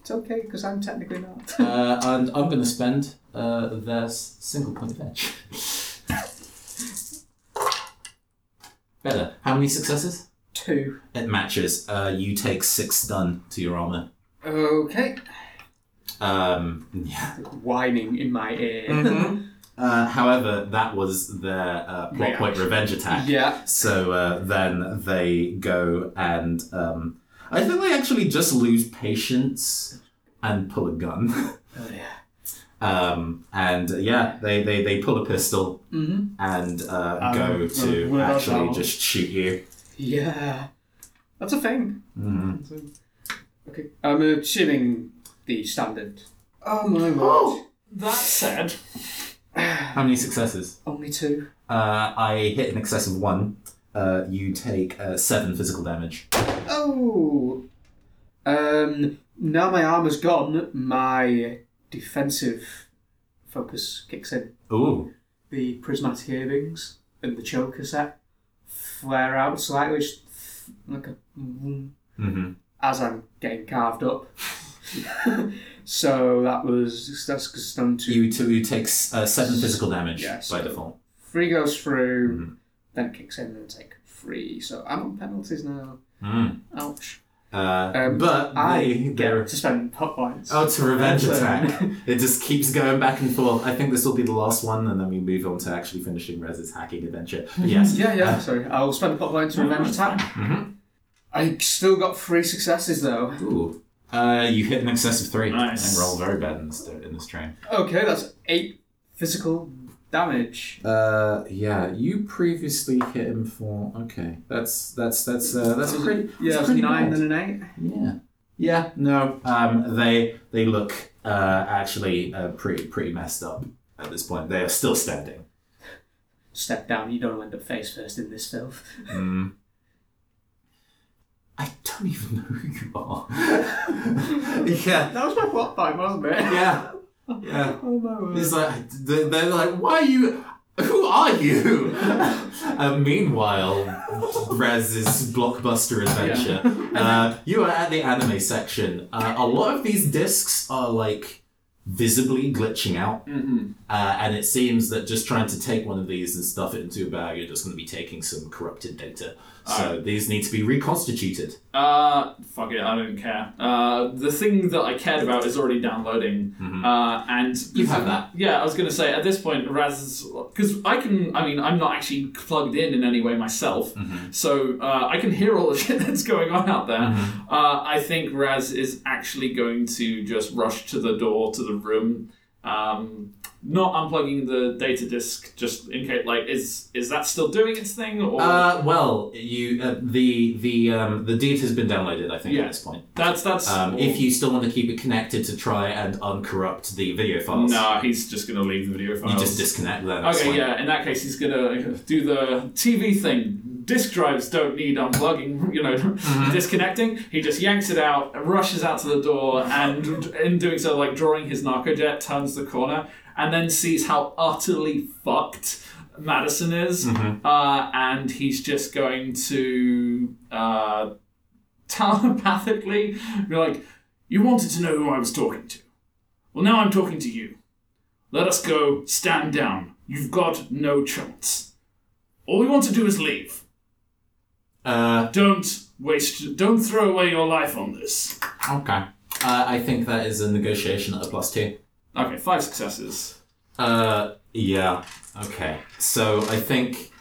It's okay, because I'm technically not. uh, and I'm going to spend uh, their single point of edge. Better. How many successes? Two. It matches. Uh, you take six stun to your armour. Okay. Um, yeah. Whining in my ear. Mm-hmm. Uh, however, that was their uh, plot Reaction. point revenge attack. Yeah. So uh, then they go and... Um, I think they actually just lose patience and pull a gun. Oh, yeah. Um, and, uh, yeah, they, they, they pull a pistol mm-hmm. and uh, um, go to uh, actually just shoot you. Yeah. That's a thing. Mm-hmm. A... Okay. I'm assuming the standard. Oh, my oh, word. That said... How many successes? Only two. Uh, I hit in excess of one. Uh, you take uh, seven physical damage. Oh! Um, now my armor's gone, my defensive focus kicks in. Ooh. The prismatic earrings and the choker set flare out slightly, just like a... Mm-hmm. As I'm getting carved up. So that was... That's because I'm too... You, t- you take uh, seven physical damage yes. by default. Three goes through... Mm-hmm. Then it kicks in and take three. So I'm on penalties now. Mm. Ouch. Uh, um, but I they, get to spend hot points. Oh, to revenge so. attack. It just keeps going back and forth. I think this will be the last one, and then we move on to actually finishing Rez's hacking adventure. But yes. yeah, yeah. Uh, sorry, I'll spend a hot point to revenge attack. Mm-hmm. I still got three successes though. Ooh. Uh, you hit an excess of three. Nice. And roll very bad in this in this train. Okay, that's eight physical. Damage. Uh, yeah. You previously hit him for okay. That's that's that's uh, that's that pretty. Yeah, that's pretty nine and an eight. Yeah. Yeah. No. Um. They they look uh actually uh pretty pretty messed up at this point. They are still standing. step down. You don't end up face first in this filth. Mm. I don't even know who you are. Yeah. That was my plot point, wasn't it? Yeah. Yeah. Oh my word. It's like, they're like, why are you... Who are you? uh, meanwhile, Rez's blockbuster adventure. Yeah. Uh, you are at the anime section. Uh, a lot of these discs are like visibly glitching out, mm-hmm. uh, and it seems that just trying to take one of these and stuff it into a bag, you're just going to be taking some corrupted data. All so right. These need to be reconstituted. Uh, fuck it, I don't care. Uh, the thing that I cared about is already downloading, mm-hmm. uh, and you have that. Yeah, I was going to say at this point, Raz, because I can. I mean, I'm not actually plugged in in any way myself, mm-hmm. so uh, I can hear all the shit that's going on out there. Mm-hmm. Uh, I think Raz is actually going to just rush to the door to the room. Um, not unplugging the data disk, just in case. Like, is is that still doing its thing? Or uh, well, you uh, the the um the deed has been downloaded. I think yeah. at this point. That's that's. Um, if you still want to keep it connected to try and uncorrupt the video files. No, he's just gonna leave the video files. You just disconnect them. Okay, like... yeah. In that case, he's gonna do the T V thing. Disk drives don't need unplugging, you know, mm-hmm. disconnecting. He just yanks it out, rushes out to the door, and in doing so, like drawing his narcojet, turns the corner and then sees how utterly fucked Madison is. Mm-hmm. Uh, and he's just going to uh, telepathically be like, you wanted to know who I was talking to. Well, now I'm talking to you. Let us go. Stand down. You've got no chance. All we want to do is leave. Uh, don't waste. Don't throw away your life on this. Okay. Uh, I think that is a negotiation at a plus two. Okay, five successes. Uh, yeah. Okay. So I think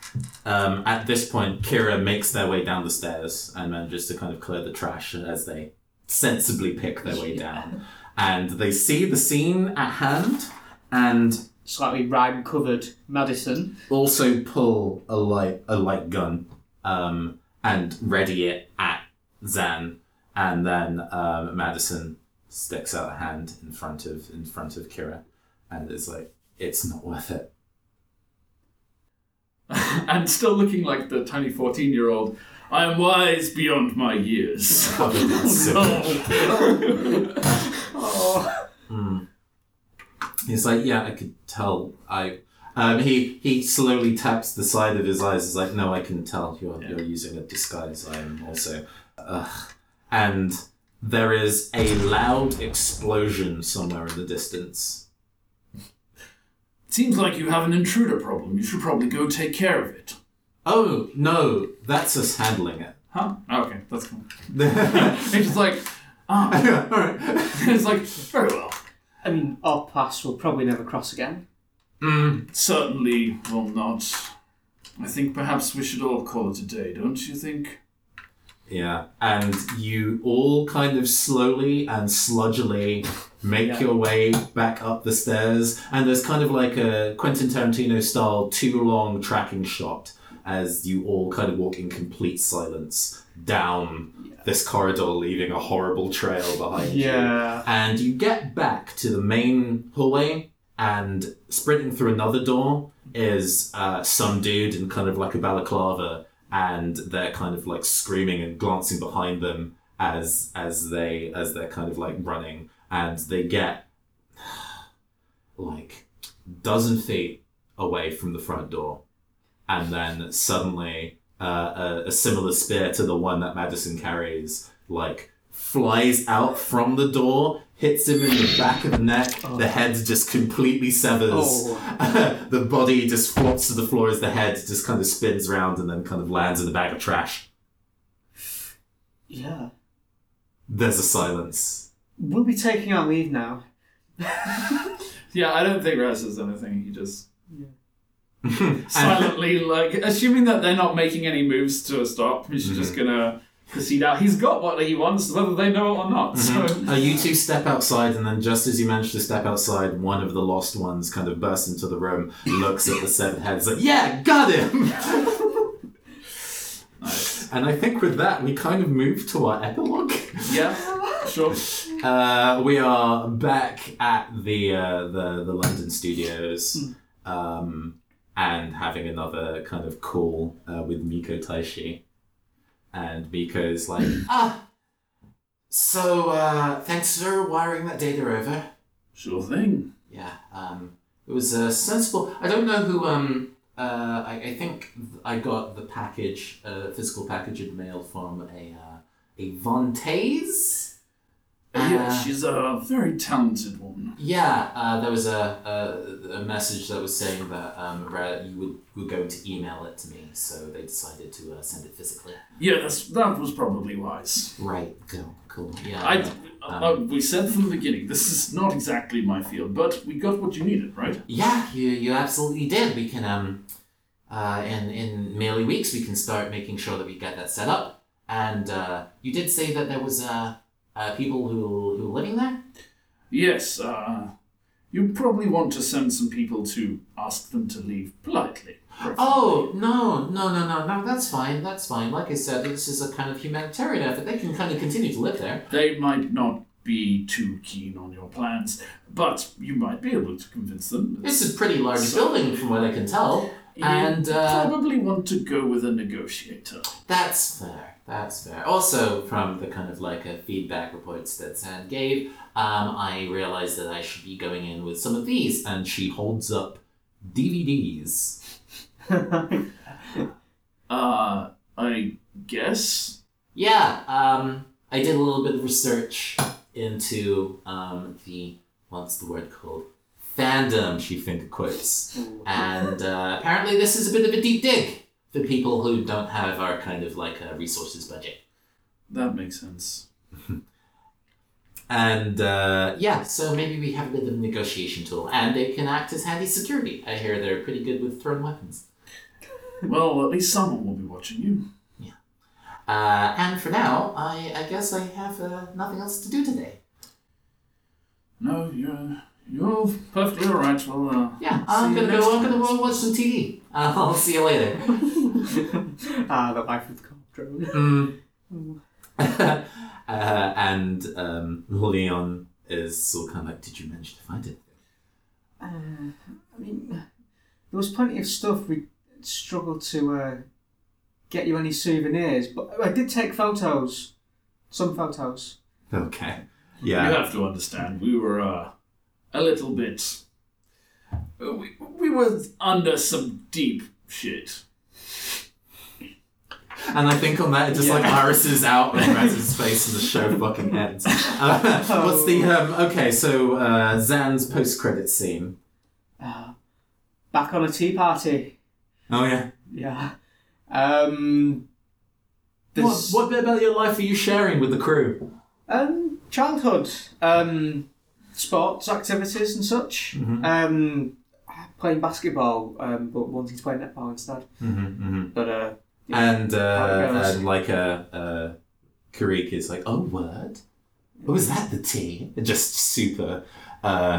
um, at this point, Kira makes their way down the stairs and manages to kind of clear the trash as they sensibly pick their way yeah. down, and they see the scene at hand and. Slightly rime-covered Madison. Also pull a light a light gun um, and ready it at Zan, and then um, Madison sticks out a hand in front of in front of Kira, and is like, "It's not worth it." And still looking like the tiny fourteen-year-old, I am wise beyond my years. Oh, no. Oh. Mm. He's like, yeah, I could tell. I, um, he he slowly taps the side of his eyes. He's like, no, I can tell you're yeah. you're using a disguise. I am also, ugh. And there is a loud explosion somewhere in the distance. Seems like you have an intruder problem. You should probably go take care of it. Oh no, that's us handling it. Huh? Oh, okay, that's cool. He's just like, ah, oh. All right. It's like, very well. I mean, our paths will probably never cross again. Mm, certainly will not. I think perhaps we should all call it a day, don't you think? Yeah, and you all kind of slowly and sludgily make yeah. your way back up the stairs, and there's kind of like a Quentin Tarantino-style too-long tracking shot as you all kind of walk in complete silence down... Yeah. This corridor, leaving a horrible trail behind yeah. you. Yeah. And you get back to the main hallway, and sprinting through another door is uh, some dude in kind of like a balaclava, and they're kind of like screaming and glancing behind them as as they as they're kind of like running, and they get like a dozen feet away from the front door, and then suddenly. Uh, a, a similar spear to the one that Madison carries, like, flies out from the door, hits him in the back of the neck, oh. the head just completely severs, oh. the body just flops to the floor as the head just kind of spins around and then kind of lands in the bag of trash. Yeah. There's a silence. We'll be taking our leave now. Yeah, I don't think Raz does anything, he just... Yeah. Silently, like, assuming that they're not making any moves to a stop, he's mm-hmm. just gonna proceed out. He's got what he wants, whether they know it or not. Mm-hmm. So. Uh, you two step outside, and then just as you manage to step outside, one of the lost ones kind of bursts into the room, looks at the seven heads, like, yeah, got him! Nice. And I think with that, we kind of move to our epilogue. Yeah, sure. Uh, we are back at the, uh, the, the London studios. Um... and having another kind of call uh, with Miko Taishi. And Miko's like, ah, so uh, thanks for wiring that data over. Sure thing. Yeah, um, it was uh, sensible. I don't know who, um, uh, I, I think I got the package, uh, physical package in the mail from a, uh, a Von Taze. Uh, yeah, she's a very talented woman. Yeah, uh, there was a, a a message that was saying that um, you would, were going to email it to me, so they decided to uh, send it physically. Yeah, that's, that was probably wise. Right, cool, cool. Yeah. I, uh, um, uh, we said from the beginning, this is not exactly my field, but we got what you needed, right? Yeah, you you absolutely did. We can, um, uh, in, in merely weeks, we can start making sure that we get that set up. And uh, you did say that there was a... Uh, Uh, people who who are living there? Yes. Uh, you probably want to send some people to ask them to leave politely. Preferably. Oh, no, no, no, no, no, that's fine, that's fine. Like I said, this is a kind of humanitarian effort. They can kind of continue to live there. They might not be too keen on your plans, but you might be able to convince them. It's a pretty large so building from what I can tell. You and uh, probably want to go with a negotiator. That's fair. That's fair. Also, from the kind of like a feedback reports that Sand gave, um, I realized that I should be going in with some of these, and she holds up D V Ds. uh, I guess? Yeah, um, I did a little bit of research into um, the, what's the word called? Fandom, she finger quotes. And uh, apparently this is a bit of a deep dig for people who don't have our kind of like a resources budget. That makes sense. And uh, yeah, so maybe we have a bit of a negotiation tool, and they can act as handy security. I hear they're pretty good with thrown weapons. Well, at least someone will be watching you. Yeah. Uh, and for now, I, I guess I have uh, nothing else to do today. No, you're... You're perfectly alright. Well, uh, yeah, I'm gonna go walk in the world, watch some T V. Uh, I'll see you later. Ah, uh, the wife of the cop drone. Mm. uh, and um, Leon is sort of kind of like, did you manage to find it? Uh, I mean, there was plenty of stuff. We struggled to uh, get you any souvenirs, but I did take photos. Some photos. Okay. Yeah. You have to understand, we were. Uh, A little bit. We, we were under some deep shit. And I think on that, it just yeah. like irises out and Razz's face and the show fucking ends. Uh, oh. What's the, um, okay, so uh, Zan's post-credit scene. Uh, back on a tea party. Oh, yeah. Yeah. Um, what, what bit about your life are you sharing with the crew? Um, childhood. Um... Sports activities and such. Mm-hmm. Um, playing basketball, um, but wanting to play netball instead. Mm-hmm, mm-hmm. But uh, yeah, and uh, and like a uh, uh, Karik is like, oh word, oh is that the tea? Just super, uh,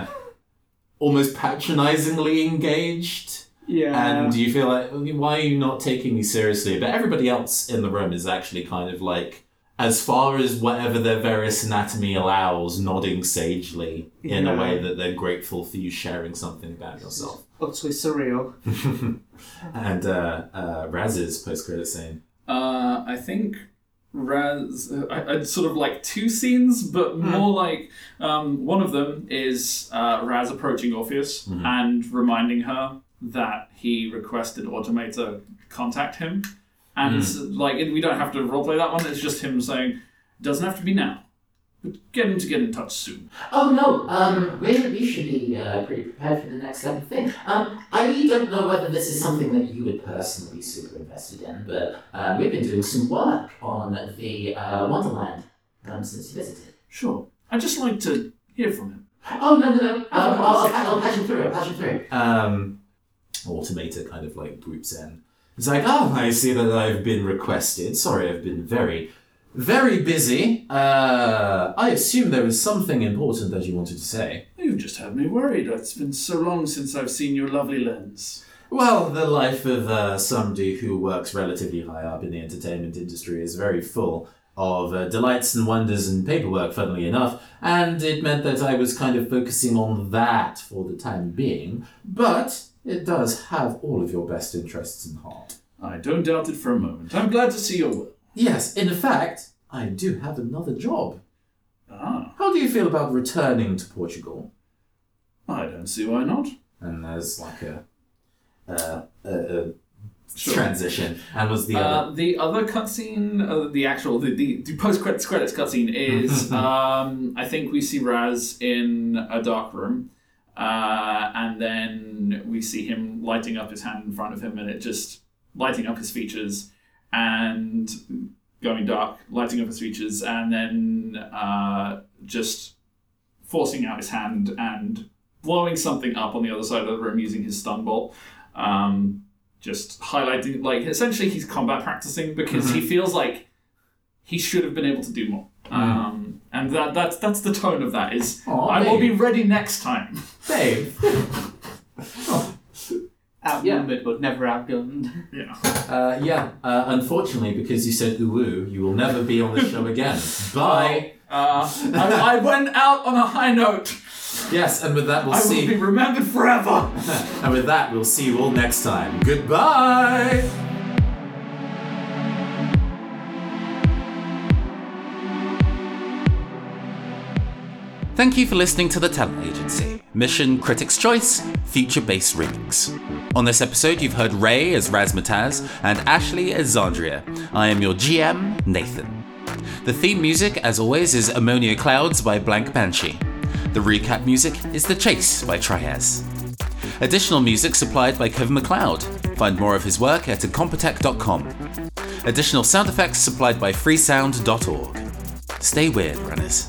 almost patronisingly engaged. Yeah. And you feel like, why are you not taking me seriously? But everybody else in the room is actually kind of like, as far as whatever their various anatomy allows, nodding sagely in yeah. a way that they're grateful for you sharing something about yourself. Utterly surreal. And uh, uh, Raz's post-credit scene. Uh, I think Raz... Uh, I, I'd sort of like two scenes, but mm. more like... Um, one of them is uh, Raz approaching Orpheus mm-hmm. and reminding her that he requested Automator contact him. And mm. like it, we don't have to roleplay that one. It's just him saying, "Doesn't have to be now, but get him to get in touch soon." Oh no, um, we we should be uh, pretty prepared for the next level thing. Um, I don't know whether this is something that you would personally be super invested in, but uh, we've been doing some work on the uh, Wonderland um, since you visited. Sure, I'd just like to hear from him. Oh no no no! Um, I'll I'll patch him through. I'll patch him through. Um, Automator kind of like groups in. It's like, oh, I see that I've been requested. Sorry, I've been very, very busy. Uh, I assume there was something important that you wanted to say. You just had me worried. It's been so long since I've seen your lovely lens. Well, the life of uh, somebody who works relatively high up in the entertainment industry is very full of uh, delights and wonders and paperwork, funnily enough, and it meant that I was kind of focusing on that for the time being. But it does have all of your best interests in heart. I don't doubt it for a moment. I'm glad to see your work. Yes, in fact, I do have another job. Ah. How do you feel about returning to Portugal? I don't see why not. And there's like a, uh, a, a sure. transition. And was the uh, other the other cutscene? Uh, the actual the the, the post credits credits cutscene is um, I think we see Raz in a dark room, uh, and then we see him lighting up his hand in front of him, and it just lighting up his features and going dark, lighting up his features, and then uh, just forcing out his hand and blowing something up on the other side of the room using his stun bolt. Um, just highlighting, like, essentially he's combat practicing because mm-hmm. he feels like he should have been able to do more. Mm. Um, and that that's, that's the tone of that is, oh, I babe. will be ready next time. Babe. oh. Outnumbered yeah. but never outgunned. Yeah. Uh, yeah. Uh, unfortunately, because you said uwu, you will never be on the show again. Bye. Uh, I, I went out on a high note. Yes, and with that we'll I see. I will be remembered forever. And with that, we'll see you all next time. Goodbye. Thank you for listening to The Talent Agency, Mission Critics' Choice, Future-Based Remix. On this episode, you've heard Ray as Razzmatazz and Ashley as Zandria. I am your G M, Nathan. The theme music, as always, is Ammonia Clouds by Blank Banshee. The recap music is The Chase by Triaz. Additional music supplied by Kevin MacLeod. Find more of his work at incompetech dot com. Additional sound effects supplied by freesound dot org. Stay weird, runners.